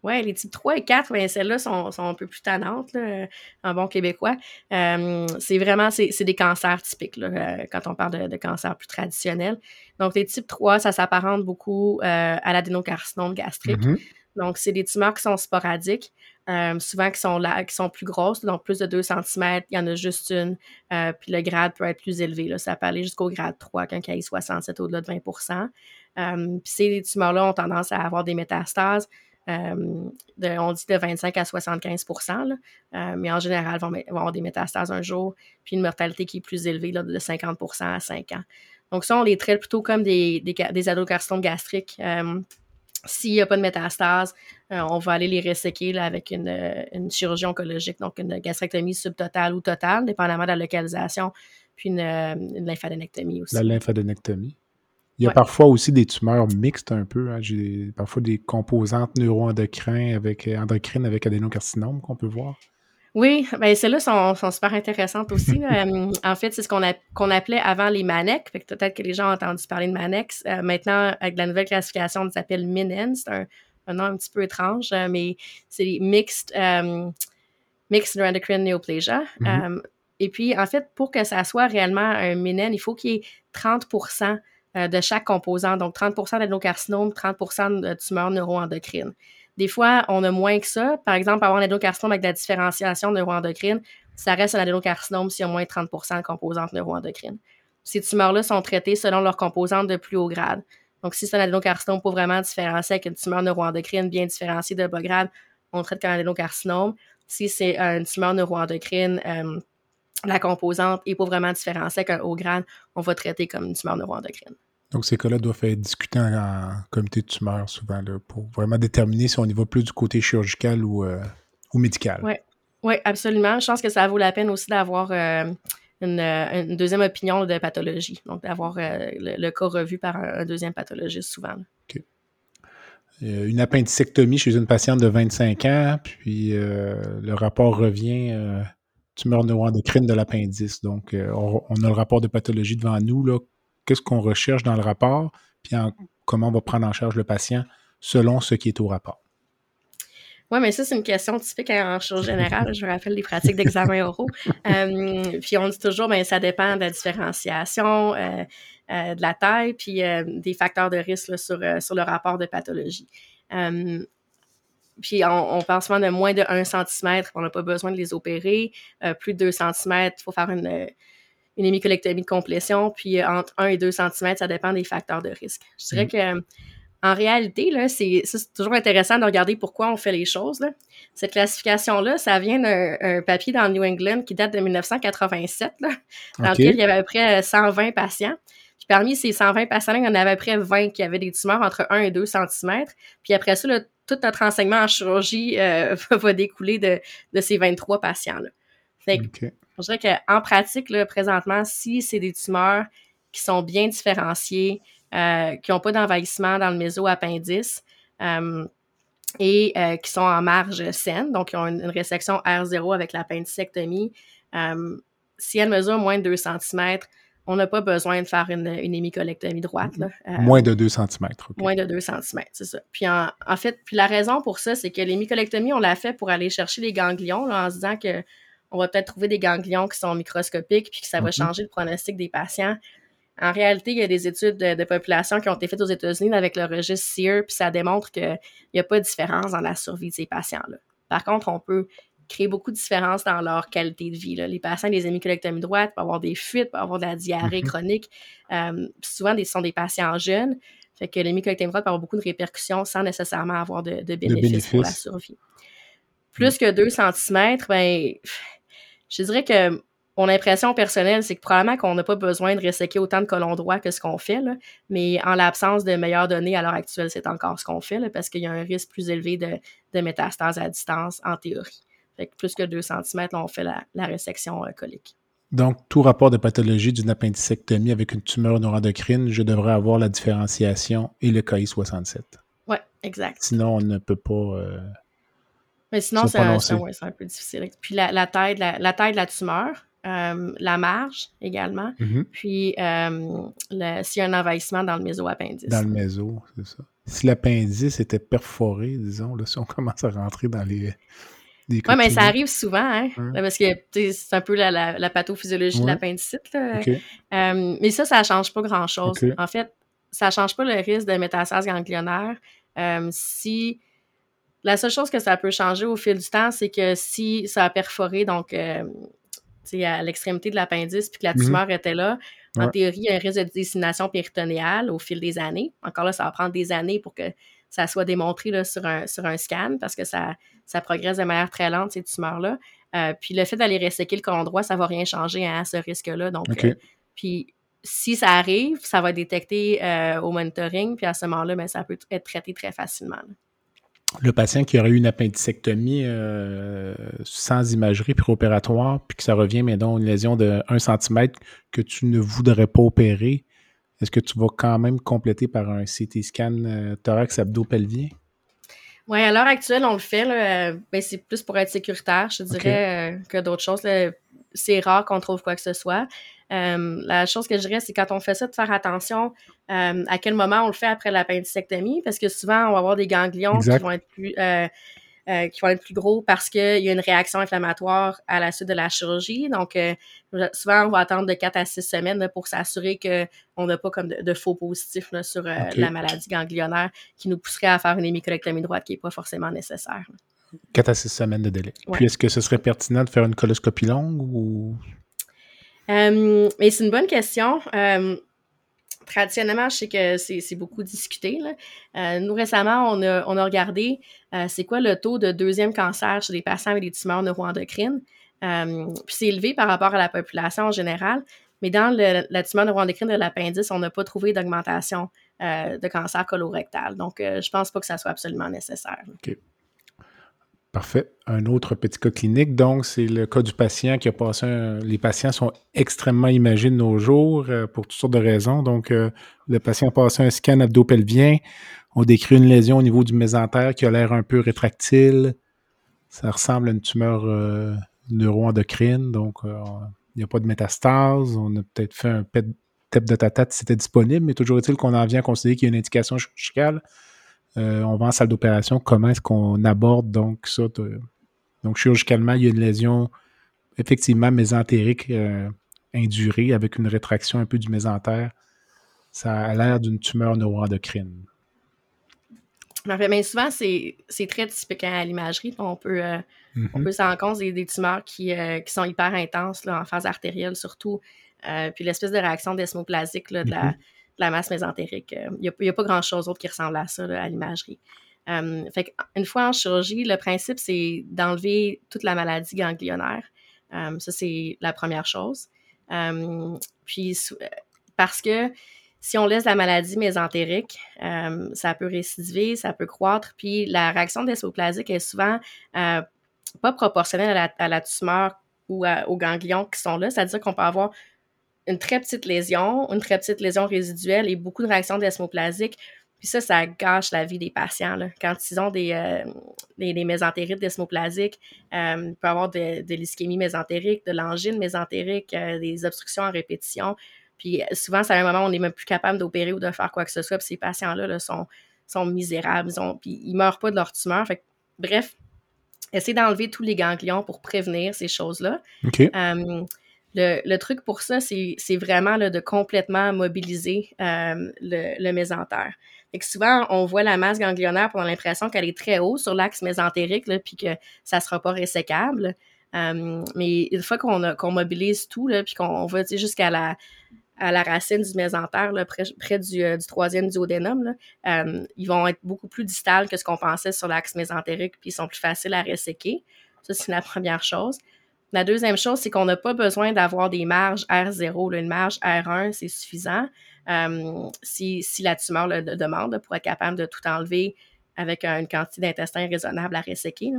Oui, les types trois et quatre, bien, celles-là sont, sont un peu plus tannantes, là, en bon québécois. Euh, c'est vraiment, c'est, c'est des cancers typiques, là, quand on parle de, de cancers plus traditionnels. Donc, les types trois, ça s'apparente beaucoup euh, à l'adénocarcinome gastrique. Mm-hmm. Donc, c'est des tumeurs qui sont sporadiques, euh, souvent qui sont, là, qui sont plus grosses, donc plus de deux centimètres, il y en a juste une, euh, puis le grade peut être plus élevé. Là, ça peut aller jusqu'au grade trois, quand il y a soixante-sept au-delà de vingt pour cent. Euh, puis ces tumeurs-là ont tendance à avoir des métastases, euh, de, on dit de vingt-cinq à soixante-quinze pour cent, là, euh, mais en général, vont, vont avoir des métastases un jour, puis une mortalité qui est plus élevée là, de cinquante pour cent à cinq ans. Donc ça, on les traite plutôt comme des, des, des adénocarcinomes gastriques. Euh, S'il n'y a pas de métastase, euh, on va aller les resséquer là, avec une, une chirurgie oncologique, donc une gastrectomie subtotale ou totale, dépendamment de la localisation, puis une, une lymphadenectomie aussi. La lymphadenectomie. Il y a ouais. parfois aussi des tumeurs mixtes un peu. Hein. J'ai parfois des composantes neuroendocrines avec endocrines avec adénocarcinome qu'on peut voir. Oui, bien celles-là sont, sont super intéressantes aussi. euh, en fait, c'est ce qu'on, a, qu'on appelait avant les MANEC. Fait que peut-être que les gens ont entendu parler de MANEC. Euh, maintenant, avec la nouvelle classification, on les appelle MINEN. C'est un, un nom un petit peu étrange, euh, mais c'est Mixed, euh, mixed Neuroendocrine Neoplasia. Mm-hmm. Euh, et puis, en fait, pour que ça soit réellement un MINEN, il faut qu'il y ait trente pour cent de chaque composant. Donc, trente pour cent d'adénocarcinome, trente pour cent de tumeurs neuroendocrines. Des fois, on a moins que ça. Par exemple, avoir un adénocarcinome avec de la différenciation neuroendocrine, ça reste un adénocarcinome s'il y a moins de trente pour cent de composantes neuroendocrines. Ces tumeurs-là sont traitées selon leurs composantes de plus haut grade. Donc, si c'est un adénocarcinome pas vraiment différencié avec une tumeur neuroendocrine bien différenciée de bas grade, on traite comme un adénocarcinome. Si c'est une tumeur neuroendocrine, euh, la composante n'est pas vraiment différenciée avec un haut grade, on va traiter comme une tumeur neuroendocrine. Donc, ces cas-là doivent être discutés en, en comité de tumeurs souvent là, pour vraiment déterminer si on y va plus du côté chirurgical ou, euh, ou médical. Oui, ouais, absolument. Je pense que ça vaut la peine aussi d'avoir euh, une, une deuxième opinion de pathologie. Donc, d'avoir euh, le, le cas revu par un, un deuxième pathologiste souvent. OK. Euh, une appendicectomie chez une patiente de vingt-cinq ans, puis euh, le rapport revient euh, tumeur neuroendocrine de l'appendice. Donc, euh, on, on a le rapport de pathologie devant nous. Là. Qu'est-ce qu'on recherche dans le rapport, puis en, comment on va prendre en charge le patient selon ce qui est au rapport. Oui, mais ça, c'est une question typique en chirurgie générale. Je me rappelle les pratiques d'examen oraux. Euh, puis on dit toujours, bien, ça dépend de la différenciation, euh, euh, de la taille, puis euh, des facteurs de risque là, sur, euh, sur le rapport de pathologie. Euh, Puis, on, on parle souvent de moins de un centimètre, on n'a pas besoin de les opérer. Euh, plus de deux centimètres, il faut faire une, une hémicolectomie de complétion. Puis, entre un et deux centimètres, ça dépend des facteurs de risque. Je dirais mmh. que, en réalité, là, c'est, ça, c'est toujours intéressant de regarder pourquoi on fait les choses. Là. Cette classification-là, ça vient d'un un papier dans le New England qui date de dix-neuf cent quatre-vingt-sept, là, dans okay. lequel il y avait à peu près cent vingt patients. Puis parmi ces cent vingt patients-là, il y en avait à peu près vingt qui avaient des tumeurs entre un et deux centimètres. Puis après ça, là, tout notre enseignement en chirurgie euh, va découler de, de ces vingt-trois patients-là. Fait que, okay. je dirais qu'en pratique, là, présentement, si c'est des tumeurs qui sont bien différenciées, euh, qui n'ont pas d'envahissement dans le méso-appendice euh, et euh, qui sont en marge saine, donc qui ont une, une résection R zéro avec l'appendicectomie, euh, si elles mesurent moins de deux centimètres, on n'a pas besoin de faire une, une hémicolectomie droite. Là. Euh, moins de deux centimètres. Okay. Moins de deux centimètres, c'est ça. Puis en, en fait, puis la raison pour ça, c'est que l'hémicolectomie, on l'a fait pour aller chercher les ganglions là, en se disant qu'on va peut-être trouver des ganglions qui sont microscopiques puis que ça va mm-hmm. changer le pronostic des patients. En réalité, il y a des études de, de population qui ont été faites aux États-Unis avec le registre SEER, puis ça démontre qu'il n'y a pas de différence dans la survie de ces patients-là. Par contre, on peut créer beaucoup de différences dans leur qualité de vie. Là. Les patients avec des hémicolectomies droites peuvent avoir des fuites, peuvent avoir de la diarrhée chronique. Euh, souvent, ce sont des patients jeunes. Fait que l'hémicolectomie droite peut avoir beaucoup de répercussions sans nécessairement avoir de, de bénéfices bénéfice. pour la survie. Plus mmh. que deux centimètres, ben, je dirais que mon impression personnelle, c'est que probablement qu'on n'a pas besoin de resséquer autant de côlon droit que ce qu'on fait, là, mais en l'absence de meilleures données à l'heure actuelle, c'est encore ce qu'on fait là, parce qu'il y a un risque plus élevé de, de métastase à distance en théorie. Fait que plus que deux centimètres, là, on fait la, la résection euh, colique. Donc, tout rapport de pathologie d'une appendicectomie avec une tumeur neuroendocrine, je devrais avoir la différenciation et le K I soixante-sept. Oui, exact. Sinon, on ne peut pas euh, mais sinon, c'est un, c'est, ouais, c'est un peu difficile. Puis la, la, taille, de la, la taille de la tumeur, euh, la marge également, mm-hmm. puis euh, le, s'il y a un envahissement dans le méso-appendice. Dans le méso, c'est ça. Si l'appendice était perforé, disons, là, si on commence à rentrer dans les... Oui, mais ça arrive souvent, hein, hein? parce que c'est un peu la, la, la pathophysiologie ouais. de l'appendicite. Là. Okay. Euh, mais ça, ça ne change pas grand-chose. Okay. En fait, ça ne change pas le risque de métastase ganglionnaire. Euh, si La seule chose que ça peut changer au fil du temps, c'est que si ça a perforé donc, euh, à l'extrémité de l'appendice puis que la tumeur mm-hmm. était là, en ouais. théorie, il y a un risque de dissémination péritonéale au fil des années. Encore là, ça va prendre des années pour que ça soit démontré là, sur, un, sur un scan parce que ça, ça progresse de manière très lente, ces tumeurs-là. Euh, puis le fait d'aller resséquer le côlon droit, ça ne va rien changer hein, à ce risque-là. Donc, okay. euh, puis si ça arrive, ça va être détecté euh, au monitoring, puis à ce moment-là, bien, ça peut être traité très facilement. Là. Le patient qui aurait eu une appendicectomie euh, sans imagerie préopératoire, puis que ça revient, mais donc une lésion de un centimètre que tu ne voudrais pas opérer, est-ce que tu vas quand même compléter par un C T scan euh, thorax abdo-pelvien? Oui, à l'heure actuelle, on le fait. Là, euh, ben c'est plus pour être sécuritaire, je dirais, okay. euh, que d'autres choses. Là, c'est rare qu'on trouve quoi que ce soit. Euh, la chose que je dirais, c'est quand on fait ça, de faire attention euh, à quel moment on le fait après l'appendicectomie, parce que souvent, on va avoir des ganglions exact. qui vont être plus... Euh, Euh, qui vont être plus gros parce qu'il y a une réaction inflammatoire à la suite de la chirurgie. Donc, euh, souvent, on va attendre de quatre à six semaines là, pour s'assurer qu'on n'a pas comme de, de faux positifs là, sur euh, okay. la maladie ganglionnaire qui nous pousserait à faire une hémicolectomie droite qui n'est pas forcément nécessaire. quatre à six semaines de délai. Ouais. Puis, est-ce que ce serait pertinent de faire une coloscopie longue ou… Euh, mais c'est une bonne question. Euh, Traditionnellement, je sais que c'est, c'est beaucoup discuté. Là. Euh, nous, récemment, on a, on a regardé euh, c'est quoi le taux de deuxième cancer chez des patients avec des tumeurs neuroendocrines. Euh, puis c'est élevé par rapport à la population en général, mais dans le, la tumeur neuroendocrine de l'appendice, on n'a pas trouvé d'augmentation euh, de cancer colorectal. Donc, euh, je ne pense pas que ça soit absolument nécessaire. Là. OK. Parfait. Un autre petit cas clinique, donc, c'est le cas du patient qui a passé un... Les patients sont extrêmement imagés de nos jours euh, pour toutes sortes de raisons. Donc, euh, le patient a passé un scan abdo-pelvien. On décrit une lésion au niveau du mésentère qui a l'air un peu rétractile. Ça ressemble à une tumeur euh, neuro-endocrine. Donc, euh, il n'y a pas de métastase. On a peut-être fait un P E T de tatate si c'était disponible, mais toujours est-il qu'on en vient à considérer qu'il y a une indication chirurgicale. Euh, on va en salle d'opération. Comment est-ce qu'on aborde donc ça? De... Donc, chirurgicalement, il y a une lésion effectivement mésentérique euh, indurée avec une rétraction un peu du mésentère. Ça a l'air d'une tumeur neuroendocrine. Parfait. Mais souvent, c'est, c'est très typique à l'imagerie. On peut, euh, mm-hmm. on peut s'en rendre compte des, des tumeurs qui, euh, qui sont hyper intenses là, en phase artérielle surtout. Euh, puis l'espèce de réaction desmoplasique là, de la... Mm-hmm. de la masse mésentérique. Il euh, n'y a, a pas grand-chose d'autre qui ressemble à ça, là, à l'imagerie. Euh, fait une fois en chirurgie, le principe, c'est d'enlever toute la maladie ganglionnaire. Euh, ça, c'est la première chose. Euh, puis, parce que si on laisse la maladie mésentérique, euh, ça peut récidiver, ça peut croître, puis la réaction desmoplasique est souvent euh, pas proportionnelle à la, à la tumeur ou à, aux ganglions qui sont là. C'est-à-dire qu'on peut avoir une très petite lésion, une très petite lésion résiduelle et beaucoup de réactions desmoplasiques. Puis ça, ça gâche la vie des patients. Là. Quand ils ont des, euh, des, des mésentérites desmoplasiques, euh, il peut y avoir de, de l'ischémie mésentérique, de l'angine mésentérique, euh, des obstructions en répétition. Puis souvent, c'est à un moment où on n'est même plus capable d'opérer ou de faire quoi que ce soit. Puis ces patients-là là, sont, sont misérables. Ils ont, puis ils ne meurent pas de leur tumeur. Fait que, bref, essayer d'enlever tous les ganglions pour prévenir ces choses-là. OK. Euh, Le, le truc pour ça, c'est, c'est vraiment là, de complètement mobiliser euh, le, le mésentère. Fait que souvent, on voit la masse ganglionnaire et on a l'impression qu'elle est très haut sur l'axe mésentérique puis que ça ne sera pas ressécable. Euh, mais une fois qu'on, a, qu'on mobilise tout puis qu'on va jusqu'à la, à la racine du mésentère, là, près, près du, euh, du troisième duodénum, là, euh, ils vont être beaucoup plus distales que ce qu'on pensait sur l'axe mésentérique puis ils sont plus faciles à resséquer. Ça, c'est la première chose. La deuxième chose, c'est qu'on n'a pas besoin d'avoir des marges R zéro. Là, une marge R un, c'est suffisant euh, si, si la tumeur le demande pour être capable de tout enlever avec une quantité d'intestin raisonnable à resséquer.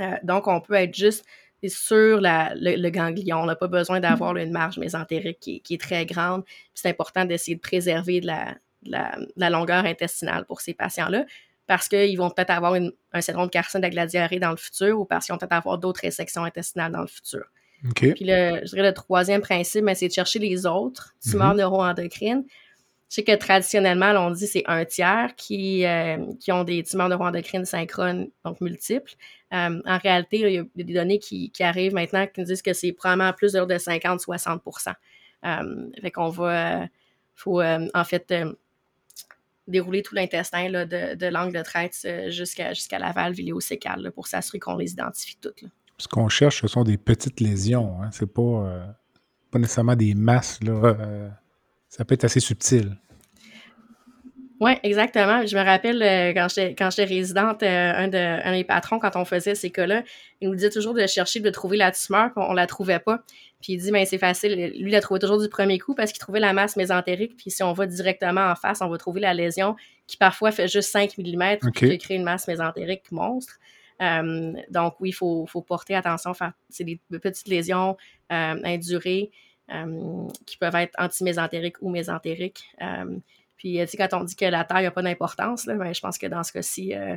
Euh, donc, on peut être juste sur la, le, le ganglion. On n'a pas besoin d'avoir là, une marge mésentérique qui, qui est très grande. Puis c'est important d'essayer de préserver de la, de la, de la longueur intestinale pour ces patients-là, parce qu'ils vont peut-être avoir une, un syndrome de carcinome de la gladiarée dans le futur ou parce qu'ils vont peut-être avoir d'autres résections intestinales dans le futur. Okay. Puis, le, je dirais le troisième principe, c'est de chercher les autres tumeurs mm-hmm. neuroendocrines. Je sais que traditionnellement, là, on dit que c'est un tiers qui, euh, qui ont des tumeurs neuroendocrines synchrones, donc multiples. Euh, en réalité, là, il y a des données qui, qui arrivent maintenant qui nous disent que c'est probablement plus de l'ordre de cinquante à soixante pour cent. Euh, fait qu'on va... Euh, faut, euh, en fait... Euh, dérouler tout l'intestin là, de, de l'angle de traite jusqu'à, jusqu'à la valve iléocécale là, pour s'assurer qu'on les identifie toutes. Là. Ce qu'on cherche, ce sont des petites lésions. Hein? C'est pas, euh, pas nécessairement des masses. Là, euh, ça peut être assez subtil. Oui, exactement. Je me rappelle, euh, quand, j'étais, quand j'étais résidente, euh, un, de, un des patrons, quand on faisait ces cas-là, il nous disait toujours de chercher, de trouver la tumeur, puis on ne la trouvait pas. Puis il dit, bien, c'est facile. Lui, il la trouvait toujours du premier coup parce qu'il trouvait la masse mésentérique. Puis si on va directement en face, on va trouver la lésion qui parfois fait juste cinq millimètres okay. puis qui crée une masse mésentérique monstre. Euh, donc oui, il faut, faut porter attention. Faire, c'est des petites lésions euh, indurées euh, qui peuvent être antimésentériques ou mésentériques. Euh, puis tu sais, quand on dit que la taille n'a pas d'importance, là, ben, je pense que dans ce cas-ci, euh,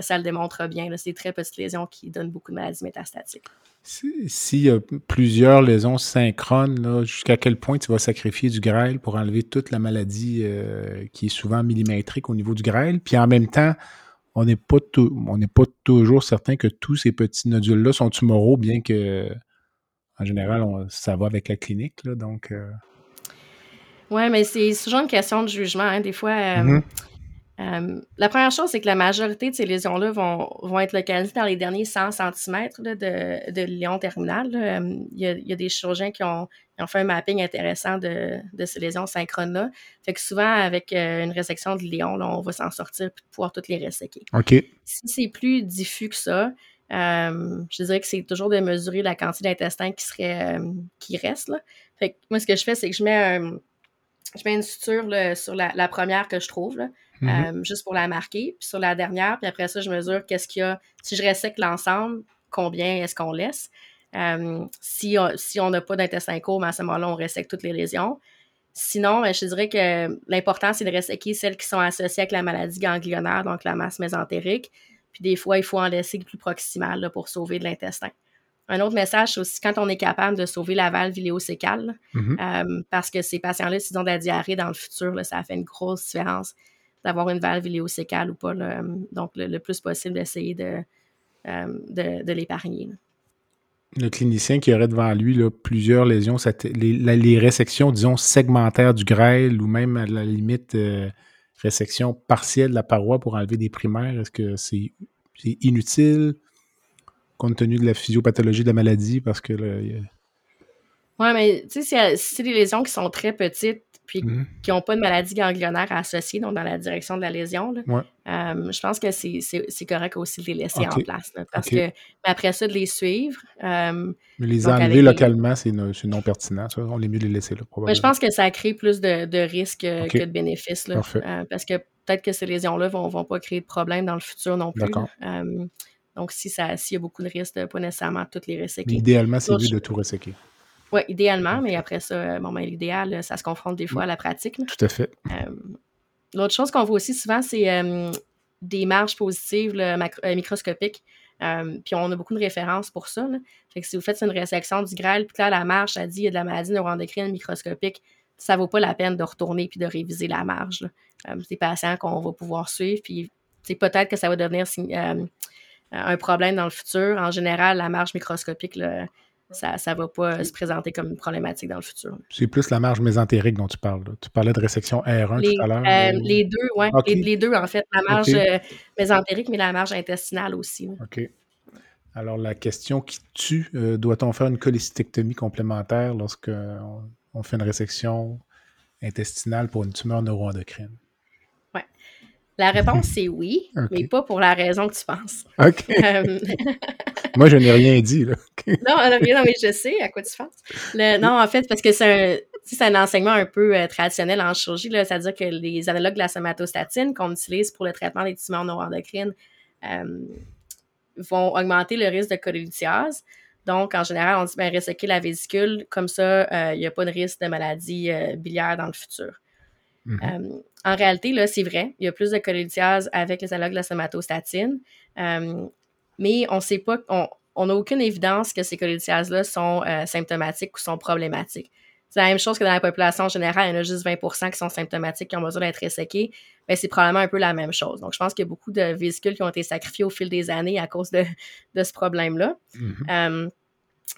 ça le démontre bien. Là, c'est des très petites lésions qui donnent beaucoup de maladies métastatiques. S'il si y a plusieurs lésions synchrones, là, jusqu'à quel point tu vas sacrifier du grêle pour enlever toute la maladie euh, qui est souvent millimétrique au niveau du grêle? Puis en même temps, on n'est pas, pas toujours certain que tous ces petits nodules-là sont tumoraux, bien que, en général, on, ça va avec la clinique. Là, donc, euh... oui, mais c'est toujours une question de jugement. Hein, des fois... Euh... Mm-hmm. Euh, la première chose, c'est que la majorité de ces lésions-là vont, vont être localisées dans les derniers cent centimètres là, de, de l'ion terminal. Il euh, y, y a des chirurgiens qui ont, qui ont fait un mapping intéressant de, de ces lésions synchrones-là. Fait que souvent, avec euh, une résection de l'ion, là, on va s'en sortir et pouvoir toutes les resséquer. Okay. Si c'est plus diffus que ça, euh, je dirais que c'est toujours de mesurer la quantité d'intestin qui serait euh, qui reste. Là. Fait que moi, ce que je fais, c'est que je mets, un, je mets une suture là, sur la, la première que je trouve, là. mm-hmm. euh, juste pour la marquer, puis sur la dernière, puis après ça, je mesure qu'est-ce qu'il y a, si je recycle l'ensemble, combien est-ce qu'on laisse. Euh, si on si on n'a pas d'intestin court, ben à ce moment-là, on recycle toutes les lésions. Sinon, ben, je te dirais que l'important, c'est de recycler celles qui sont associées avec la maladie ganglionnaire, donc la masse mésentérique. Puis des fois, il faut en laisser le plus proximal là, pour sauver de l'intestin. Un autre message, c'est aussi quand on est capable de sauver la valve iléosécale, mm-hmm. euh, parce que ces patients-là, s'ils ont de la diarrhée dans le futur, là, ça fait une grosse différence d'avoir une valve iléosécale ou pas. Là, donc, le, le plus possible, d'essayer de, euh, de, de l'épargner. Là. Le clinicien qui aurait devant lui là, plusieurs lésions, les, les résections, disons, segmentaires du grêle ou même à la limite euh, résection partielle de la paroi pour enlever des primaires, est-ce que c'est, c'est inutile compte tenu de la physiopathologie de la maladie? Parce que là, il y a... Oui, mais tu sais, c'est, c'est des lésions qui sont très petites puis mmh. qui n'ont pas de maladie ganglionnaire associée, donc dans la direction de la lésion. Là. Ouais. Euh, je pense que c'est, c'est, c'est correct aussi de les laisser okay. en place. Là, parce okay. que mais après ça, de les suivre. Euh, mais les enlever les... localement, c'est, no, c'est non pertinent. Ça. On est mieux de les laisser là, probablement. Mais je pense que ça crée plus de, de risques okay. que de bénéfices. Là, euh, parce que peut-être que ces lésions-là ne vont, vont pas créer de problème dans le futur non plus. D'accord. Euh, donc, si ça, s'il y a beaucoup de risques, de pas nécessairement toutes les reséquer. Idéalement, c'est mieux de tout reséquer. Oui, idéalement, mais après ça, bon, ben, l'idéal, ça se confronte des fois oui, à la pratique. Là. Tout à fait. Euh, l'autre chose qu'on voit aussi souvent, c'est euh, des marges positives là, macro- euh, microscopiques. Euh, puis on a beaucoup de références pour ça. Là. Fait que si vous faites une résection du grêle, puis là, la marge, ça dit qu'il y a de la maladie neuroendocrine microscopique, ça ne vaut pas la peine de retourner puis de réviser la marge. Euh, c'est des patients qu'on va pouvoir suivre, puis peut-être que ça va devenir euh, un problème dans le futur. En général, la marge microscopique, là, ça ne va pas se présenter comme une problématique dans le futur. C'est plus la marge mésentérique dont tu parles. Là. Tu parlais de résection R un les, tout à l'heure. Euh, ou... Les deux, oui. Okay. Les, les deux, en fait. La marge okay. mésentérique, mais la marge intestinale aussi. Là. OK. Alors, la question qui tue, euh, doit-on faire une cholécystectomie complémentaire lorsqu'on on fait une résection intestinale pour une tumeur neuroendocrine? Oui. La réponse, c'est oui, okay. mais pas pour la raison que tu penses. OK. Euh... Moi, je n'ai rien dit, là. Okay. Non, non, mais je sais à quoi tu penses. Le, non, en fait, parce que c'est un, c'est un enseignement un peu euh, traditionnel en chirurgie, là, c'est-à-dire que les analogues de la somatostatine qu'on utilise pour le traitement des tumeurs neuroendocrines euh, vont augmenter le risque de cholelithiase. Donc, en général, on dit, bien, reséquer la vésicule, comme ça, il euh, n'y a pas de risque de maladie euh, biliaire dans le futur. Mm-hmm. Euh, en réalité, là, c'est vrai, il y a plus de cholelithiase avec les analogues de la somatostatine, euh, mais on sait pas, on n'a aucune évidence que ces cholelithiases-là sont euh, symptomatiques ou sont problématiques. C'est la même chose que dans la population générale, il y en a juste vingt pour cent qui sont symptomatiques, qui ont besoin d'être reséqués. Bien, c'est probablement un peu la même chose. Donc, je pense qu'il y a beaucoup de vésicules qui ont été sacrifiées au fil des années à cause de, de ce problème-là. Mm-hmm. Euh,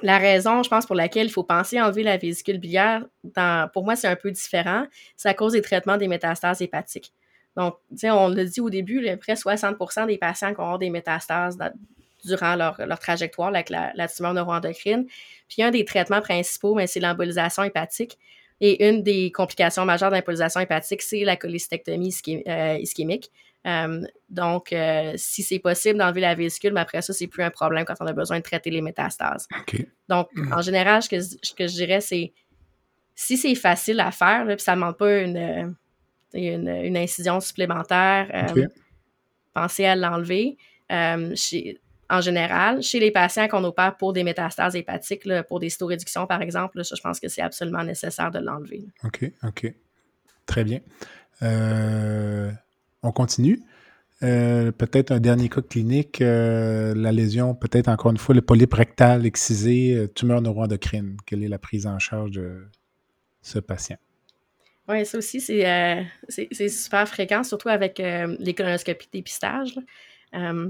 La raison, je pense, pour laquelle il faut penser à enlever la vésicule biliaire, dans, pour moi, c'est un peu différent. C'est à cause des traitements des métastases hépatiques. Donc, tu sais, on l'a dit au début, là, près de soixante pour cent des patients qui ont des métastases dans, durant leur, leur trajectoire là, avec la, la tumeur neuroendocrine. Puis, un des traitements principaux, bien, c'est l'embolisation hépatique. Et une des complications majeures d'embolisation hépatique, c'est la cholécystectomie isché- euh, ischémique. Euh, donc, euh, si c'est possible d'enlever la vésicule, mais après ça, c'est plus un problème quand on a besoin de traiter les métastases. Okay. Donc, en général, ce que, ce que je dirais, c'est si c'est facile à faire, là, puis ça ne demande pas une, une, une incision supplémentaire, euh, okay. pensez à l'enlever. Euh, chez, en général, chez les patients qu'on opère pour des métastases hépatiques, là, pour des cytoréductions, par exemple, là, je pense que c'est absolument nécessaire de l'enlever. OK, OK. Très bien. Euh... On continue. Euh, peut-être un dernier cas clinique, euh, la lésion, peut-être encore une fois, le polype rectal excisé, euh, tumeur neuroendocrine. Quelle est la prise en charge de ce patient? Oui, ça aussi, c'est, euh, c'est, c'est super fréquent, surtout avec euh, les colonoscopies de dépistage. Euh,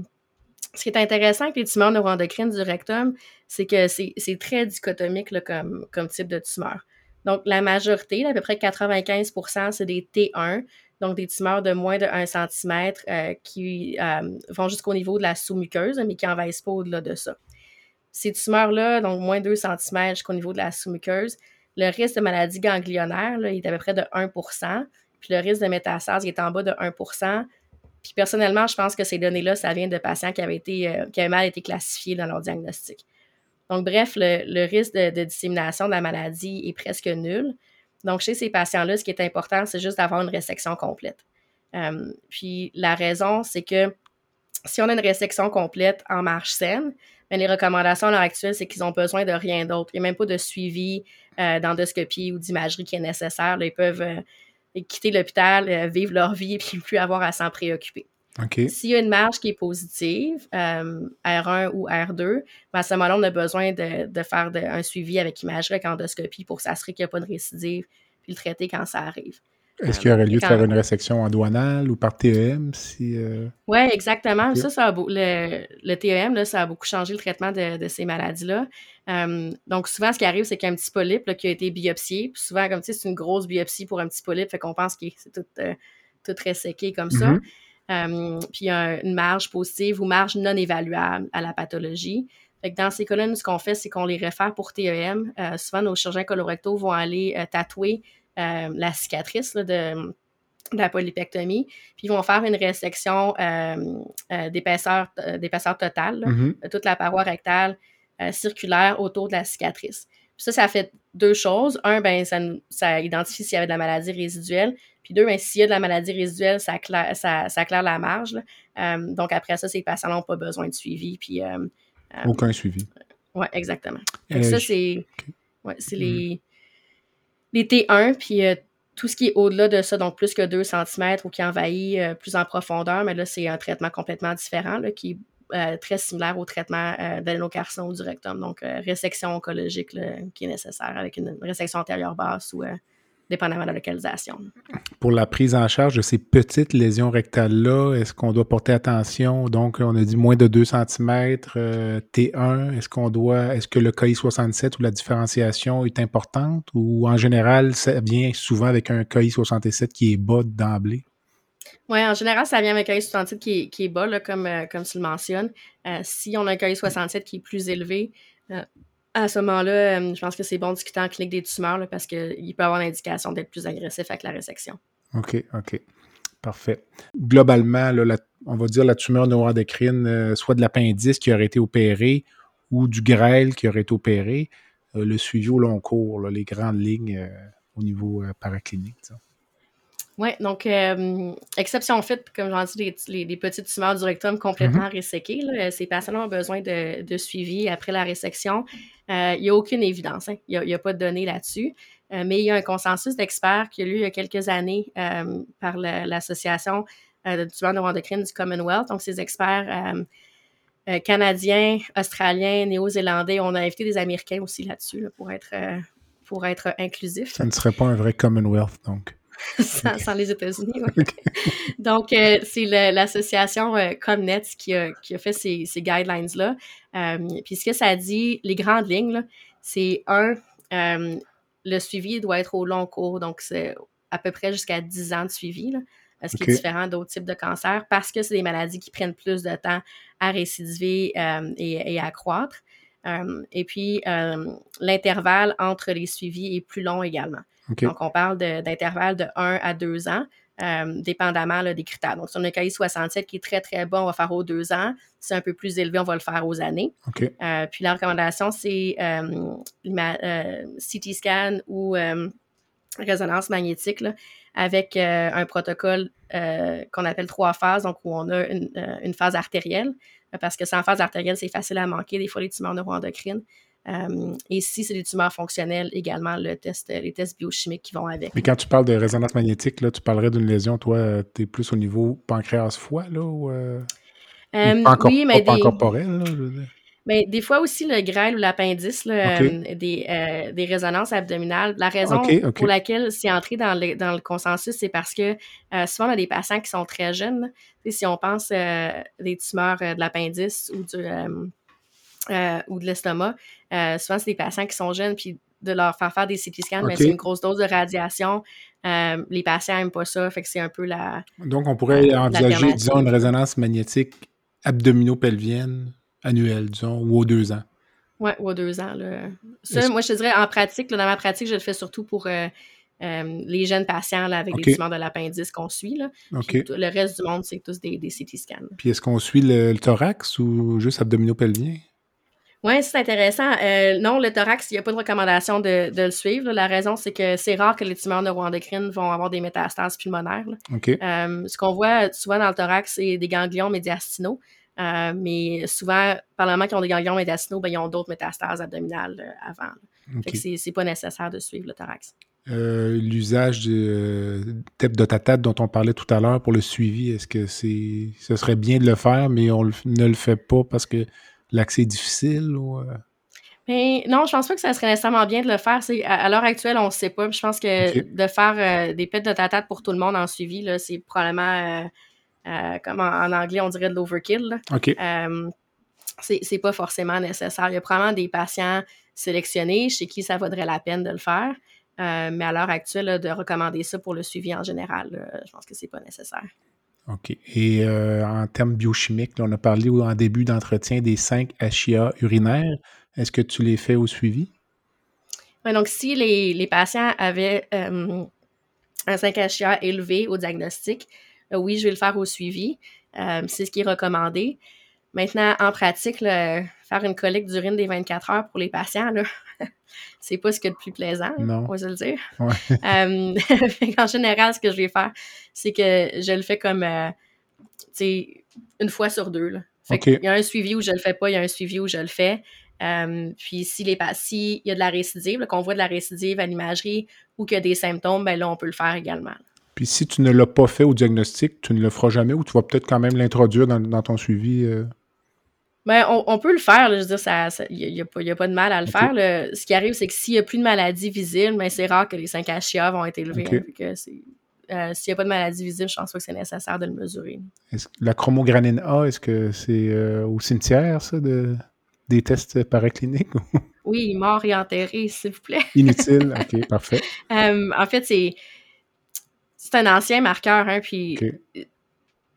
ce qui est intéressant avec les tumeurs neuroendocrines du rectum, c'est que c'est, c'est très dichotomique là, comme, comme type de tumeur. Donc, la majorité, là, à peu près quatre-vingt-quinze pour cent, c'est des T un, donc des tumeurs de moins de un centimètre euh, qui euh, vont jusqu'au niveau de la sous-muqueuse, mais qui n'envahissent pas au-delà de ça. Ces tumeurs-là, donc moins deux centimètres jusqu'au niveau de la sous-muqueuse, le risque de maladie ganglionnaire là, il est à peu près de un pour cent, puis le risque de métastase il est en bas de un pour cent. Puis personnellement, je pense que ces données-là, ça vient de patients qui avaient, été, euh, qui avaient mal été classifiés dans leur diagnostic. Donc bref, le, le risque de, de dissémination de la maladie est presque nul. Donc, chez ces patients-là, ce qui est important, c'est juste d'avoir une résection complète. Euh, puis la raison, c'est que si on a une résection complète en marche saine, bien, les recommandations à l'heure actuelle, c'est qu'ils ont besoin de rien d'autre. Il n'y a même pas de suivi euh, d'endoscopie ou d'imagerie qui est nécessaire. Là, ils peuvent euh, quitter l'hôpital, euh, vivre leur vie et puis plus avoir à s'en préoccuper. Okay. S'il y a une marge qui est positive, euh, R un ou R deux, à ce moment-là, on a besoin de, de faire de, un suivi avec imagerie, avec endoscopie pour s'assurer qu'il n'y a pas de récidive puis le traiter quand ça arrive. Est-ce qu'il y aurait lieu quand... de faire une résection en douanale ou par T E M? Si, euh... Oui, exactement. Okay. Ça, ça a beau... le, le T E M, là, ça a beaucoup changé le traitement de, de ces maladies-là. Euh, donc, souvent, ce qui arrive, c'est qu'il y a un petit polype là, qui a été biopsié. Puis souvent, comme tu sais, c'est une grosse biopsie pour un petit polype, fait qu'on pense que c'est tout, euh, tout resséqué comme ça. Mm-hmm. Euh, puis il y a une marge positive ou marge non évaluable à la pathologie. Fait que dans ces cas-là, nous, ce qu'on fait, c'est qu'on les réfère pour T E M. Euh, souvent, nos chirurgiens colorectaux vont aller euh, tatouer Euh, la cicatrice là, de, de la polypectomie, puis ils vont faire une résection euh, euh, d'épaisseur, euh, d'épaisseur totale, là, mm-hmm. de toute la paroi rectale euh, circulaire autour de la cicatrice. Puis ça, ça fait deux choses. Un, ben ça, ça identifie s'il y avait de la maladie résiduelle. Puis deux, ben, s'il y a de la maladie résiduelle, ça claire, ça, ça claire la marge. Là. Euh, donc après ça, ces patients n'ont pas besoin de suivi. Puis, euh, euh, Aucun suivi. Oui, exactement. Donc, euh, ça, c'est, okay. ouais, c'est mm. les... Les T un, puis euh, tout ce qui est au-delà de ça, donc plus que deux centimètres ou qui envahit euh, plus en profondeur, mais là, c'est un traitement complètement différent, là, qui est euh, très similaire au traitement euh, d'adénocarcinome du rectum, donc euh, résection oncologique là, qui est nécessaire avec une, une résection antérieure basse ou euh, dépendamment de la localisation. Pour la prise en charge de ces petites lésions rectales-là, est-ce qu'on doit porter attention? Donc, on a dit moins de deux centimètres, euh, T un, est-ce qu'on doit, est-ce que le K I soixante-sept ou la différenciation est importante ou en général, ça vient souvent avec un K I soixante-sept qui est bas d'emblée? Oui, en général, ça vient avec un K I soixante-sept qui, qui est bas, là, comme, euh, comme tu le mentionnes. Euh, si on a un K I soixante-sept qui est plus élevé, euh, à ce moment-là, euh, je pense que c'est bon de discuter en clinique des tumeurs là, parce qu'il peut avoir l'indication d'être plus agressif avec la résection. OK, OK. Parfait. Globalement, là, la, on va dire la tumeur neuroendocrine, euh, soit de l'appendice qui aurait été opérée ou du grêle qui aurait été opéré, euh, le suivi au long cours, là, les grandes lignes euh, au niveau euh, paraclinique. Oui, donc, euh, exception faite, comme j'en dis, les, les, les petites tumeurs du rectum complètement mm-hmm. réséquées. Là, ces patients-là ont besoin de, de suivi après la résection. Euh, il n'y a aucune évidence, hein. Il n'y a, a pas de données là-dessus, euh, mais il y a un consensus d'experts qui a eu lieu il y a quelques années euh, par le, l'association euh, de tumeurs neuroendocrines du Commonwealth. Donc, ces experts euh, euh, canadiens, australiens, néo-zélandais, on a invité des Américains aussi là-dessus là, pour être, euh, pour être inclusif. Ça ne serait pas un vrai Commonwealth, donc. sans, okay. sans les États-Unis, oui. Okay. Donc, euh, c'est le, l'association euh, CommNet qui a, qui a fait ces, ces guidelines-là. Euh, puis ce que ça dit, les grandes lignes, là, c'est un, euh, le suivi doit être au long cours, donc c'est à peu près jusqu'à dix ans de suivi, là, ce qui okay. est différent d'autres types de cancers, parce que c'est des maladies qui prennent plus de temps à récidiver euh, et, et à croître. Euh, et puis, euh, l'intervalle entre les suivis est plus long également. Okay. Donc, on parle de, d'intervalle de un à deux ans, euh, dépendamment là, des critères. Donc, si on a un K I soixante-sept qui est très, très bas, on va faire aux deux ans. Si c'est un peu plus élevé, on va le faire aux années. Okay. Euh, puis, la recommandation, c'est euh, ma, euh, C T scan ou euh, résonance magnétique là, avec euh, un protocole euh, qu'on appelle trois phases, donc où on a une, une phase artérielle, parce que sans phase artérielle, c'est facile à manquer, des fois, les tumeurs neuroendocrines. Euh, et si c'est des tumeurs fonctionnelles, également le test, les tests biochimiques qui vont avec. Mais quand tu parles de résonance magnétique, là, tu parlerais d'une lésion, toi, tu es plus au niveau pancréas-foie, là, ou, euh, um, ou pancor- oui, mais des, corporel, là, je veux dire. Mais des fois aussi, le grêle ou l'appendice, là, okay. euh, des, euh, des résonances abdominales. La raison okay, okay. pour laquelle c'est entré dans le, dans le consensus, c'est parce que euh, souvent, on a des patients qui sont très jeunes. Si on pense euh, des tumeurs euh, de l'appendice ou du... Euh, Euh, ou de l'estomac. Euh, souvent, c'est des patients qui sont jeunes, puis de leur faire faire des C T scans, okay. mais c'est une grosse dose de radiation. Euh, les patients n'aiment pas ça, fait que c'est un peu la... Donc, on pourrait euh, envisager, disons, une résonance magnétique abdominopelvienne annuelle, disons, ou aux deux ans. Oui, ou aux deux ans. Là. Ça, Est-ce... moi, je te dirais, en pratique, là, dans ma pratique, je le fais surtout pour euh, euh, les jeunes patients là, avec okay. des tumeurs de l'appendice qu'on suit. Là. Okay. Puis, le reste du monde, c'est tous des, des C T scans. Puis, est-ce qu'on suit le, le thorax ou juste abdominopelvien? Oui, c'est intéressant. Euh, non, le thorax, il n'y a pas de recommandation de, de le suivre. Là. La raison, c'est que c'est rare que les tumeurs neuroendocrines vont avoir des métastases pulmonaires. Okay. Euh, ce qu'on voit souvent dans le thorax, c'est des ganglions médiastinaux. Euh, mais souvent, par le moment qu'ils ont des ganglions médiastinaux, ben, ils ont d'autres métastases abdominales euh, avant. Okay. Fait que c'est, c'est pas nécessaire de suivre le thorax. Euh, l'usage du euh, TEP de tatate dont on parlait tout à l'heure pour le suivi, est-ce que c'est, ce serait bien de le faire, mais on le, ne le fait pas parce que l'accès est difficile? Ou... Mais non, je pense pas que ça serait nécessairement bien de le faire. C'est, à, à l'heure actuelle, on ne sait pas. Je pense que okay. de faire euh, des PEP de tatate pour tout le monde en suivi, là, c'est probablement... Euh, Euh, comme en, en anglais, on dirait de l'overkill. Là. Okay. Euh, c'est, c'est pas forcément nécessaire. Il y a probablement des patients sélectionnés chez qui ça vaudrait la peine de le faire. Euh, mais à l'heure actuelle, là, de recommander ça pour le suivi en général, là, je pense que c'est pas nécessaire. OK. Et euh, en termes biochimiques, là, on a parlé en début d'entretien des cinq H I A urinaires. Est-ce que tu les fais au suivi? Ouais, donc, si les, les patients avaient euh, un cinq H I A élevé au diagnostic, oui, je vais le faire au suivi. Euh, c'est ce qui est recommandé. Maintenant, en pratique, là, faire une collecte d'urine des vingt-quatre heures pour les patients, là, c'est pas ce qu'il y a de plus plaisant, non. On va se le dire. Ouais. Euh, en général, ce que je vais faire, c'est que je le fais comme euh, une fois sur deux. Là. Fait okay. qu'il y a un suivi où je le fais pas, il y a un suivi où je le fais. Euh, puis si les s'il y a de la récidive, là, qu'on voit de la récidive à l'imagerie ou qu'il y a des symptômes, ben là, on peut le faire également. Là. Puis si tu ne l'as pas fait au diagnostic, tu ne le feras jamais ou tu vas peut-être quand même l'introduire dans, dans ton suivi? Euh... Ben, on, on peut le faire. Là, je veux dire, ça, ça, y a, y a pas, y a pas de mal à le okay. faire. Là. Ce qui arrive, c'est que s'il n'y a plus de maladie visible, ben, c'est rare que les cinq H I A vont être élevés. Okay. Hein, que c'est, euh, s'il n'y a pas de maladie visible, je ne pense pas que c'est nécessaire de le mesurer. Est-ce, la chromograline A, est-ce que c'est euh, au cimetière, ça, de, des tests paracliniques? Oui, mort et enterré, s'il vous plaît. Inutile, OK, parfait. Euh, en fait, c'est... C'est un ancien marqueur, hein, puis okay.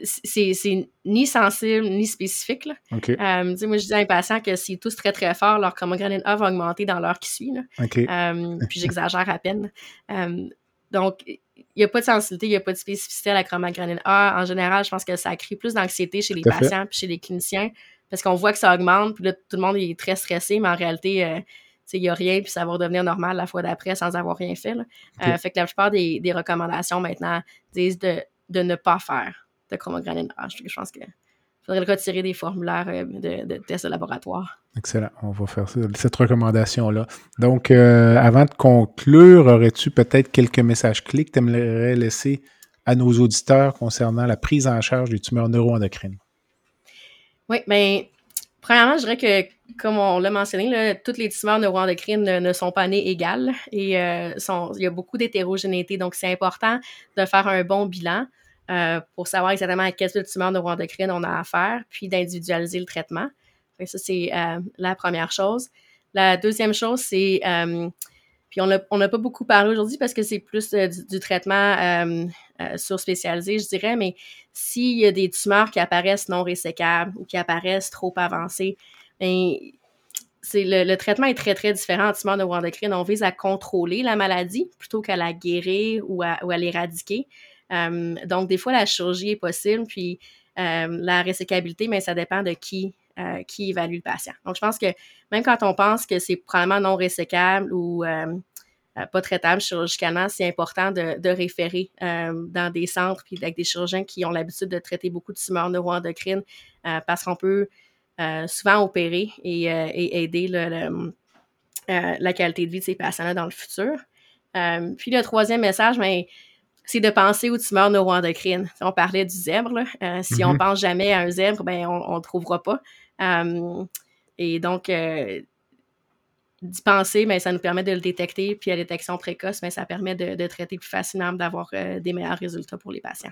c'est, c'est ni sensible ni spécifique. Là. Okay. Euh, moi, je dis à un patient que s'ils toussent très, très fort, leur chromograline A va augmenter dans l'heure qui suit. Là. Okay. Euh, puis j'exagère à peine. Euh, donc, il n'y a pas de sensibilité, il n'y a pas de spécificité à la chromograline A. En général, je pense que ça crée plus d'anxiété chez les tout patients puis chez les cliniciens parce qu'on voit que ça augmente, puis là, tout le monde est très stressé, mais en réalité... Euh, il n'y a rien, puis ça va redevenir normal la fois d'après sans avoir rien fait. Là. Okay. Euh, fait que la plupart des, des recommandations maintenant disent de, de ne pas faire de chromograline H. Je pense qu'il faudrait le retirer des formulaires de, de tests de laboratoire. Excellent. On va faire ça, cette recommandation-là. Donc, euh, avant de conclure, aurais-tu peut-être quelques messages clés que tu aimerais laisser à nos auditeurs concernant la prise en charge des tumeurs neuroendocrines? Oui, bien... Premièrement, je dirais que, comme on l'a mentionné, là, toutes les tumeurs neuroendocrines ne, ne sont pas nées égales et euh, sont, il y a beaucoup d'hétérogénéité. Donc, c'est important de faire un bon bilan euh, pour savoir exactement à quelle tumeur neuroendocrine on a affaire, puis d'individualiser le traitement. Fait que ça, c'est euh, la première chose. La deuxième chose, c'est... Euh, puis, on n'a pas beaucoup parlé aujourd'hui parce que c'est plus euh, du, du traitement euh, euh, surspécialisé, je dirais, mais s'il y a des tumeurs qui apparaissent non ressécables ou qui apparaissent trop avancées, bien, c'est le, le traitement est très, très différent en tumeurs neuroendocrines. On vise à contrôler la maladie plutôt qu'à la guérir ou à, ou à l'éradiquer. Euh, donc, des fois, la chirurgie est possible, puis euh, la ressécabilité, bien, ça dépend de qui. Euh, qui évalue le patient. Donc, je pense que même quand on pense que c'est probablement non ressécable ou euh, pas traitable chirurgicalement, c'est important de, de référer euh, dans des centres puis avec des chirurgiens qui ont l'habitude de traiter beaucoup de tumeurs neuroendocrines euh, parce qu'on peut euh, souvent opérer et, euh, et aider le, le, euh, la qualité de vie de ces patients-là dans le futur. Euh, puis le troisième message, bien, c'est de penser aux tumeurs neuroendocrines. On parlait du zèbre. Là. Euh, si mm-hmm. on ne pense jamais à un zèbre, ben, on ne le trouvera pas. Euh, et donc, euh, d'y penser, ben, ça nous permet de le détecter. Puis la détection précoce, ben, ça permet de, de traiter plus facilement, d'avoir euh, des meilleurs résultats pour les patients.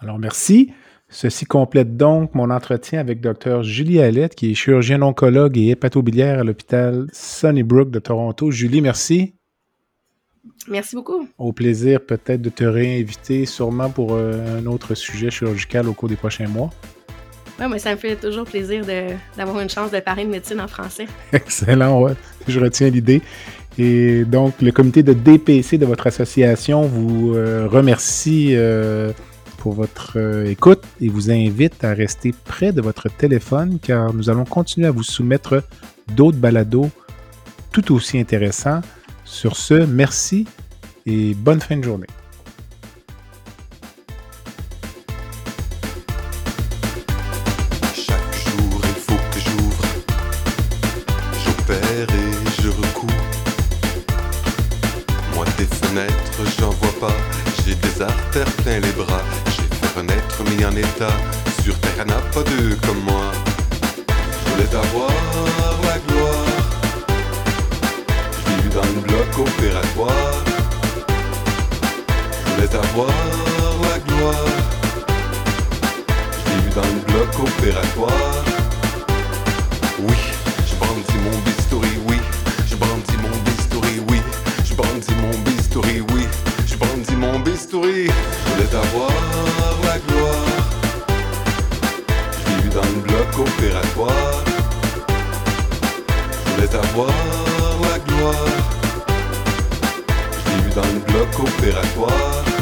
Alors, merci. Ceci complète donc mon entretien avec Dr Julie Hallet, qui est chirurgienne oncologue et hépatobiliaire à l'hôpital Sunnybrook de Toronto. Julie, merci. Merci beaucoup. Au plaisir peut-être de te réinviter sûrement pour euh, un autre sujet chirurgical au cours des prochains mois. Oui, mais ça me fait toujours plaisir de, d'avoir une chance de parler de médecine en français. Excellent, ouais. Je retiens l'idée. Et donc, le comité de D P C de votre association vous euh, remercie euh, pour votre euh, écoute et vous invite à rester près de votre téléphone car nous allons continuer à vous soumettre d'autres balados tout aussi intéressants. Sur ce, merci et bonne fin de journée. Plein les bras, j'ai fait renaître mis en état. Sur terre n'a pas deux comme moi. Je voulais avoir la gloire. Je l'ai eu dans le bloc opératoire. Je voulais avoir la gloire. Je l'ai eu dans le bloc opératoire. Oui, je brandis mon bistouri, oui. Je brandis mon bistouri, oui. Je brandis mon bistouri, oui. Je brandis mon bistouri. Je voulais avoir la gloire. Je l'ai eu dans le bloc opératoire. Je voulais avoir la gloire. Je l'ai eu dans le bloc opératoire.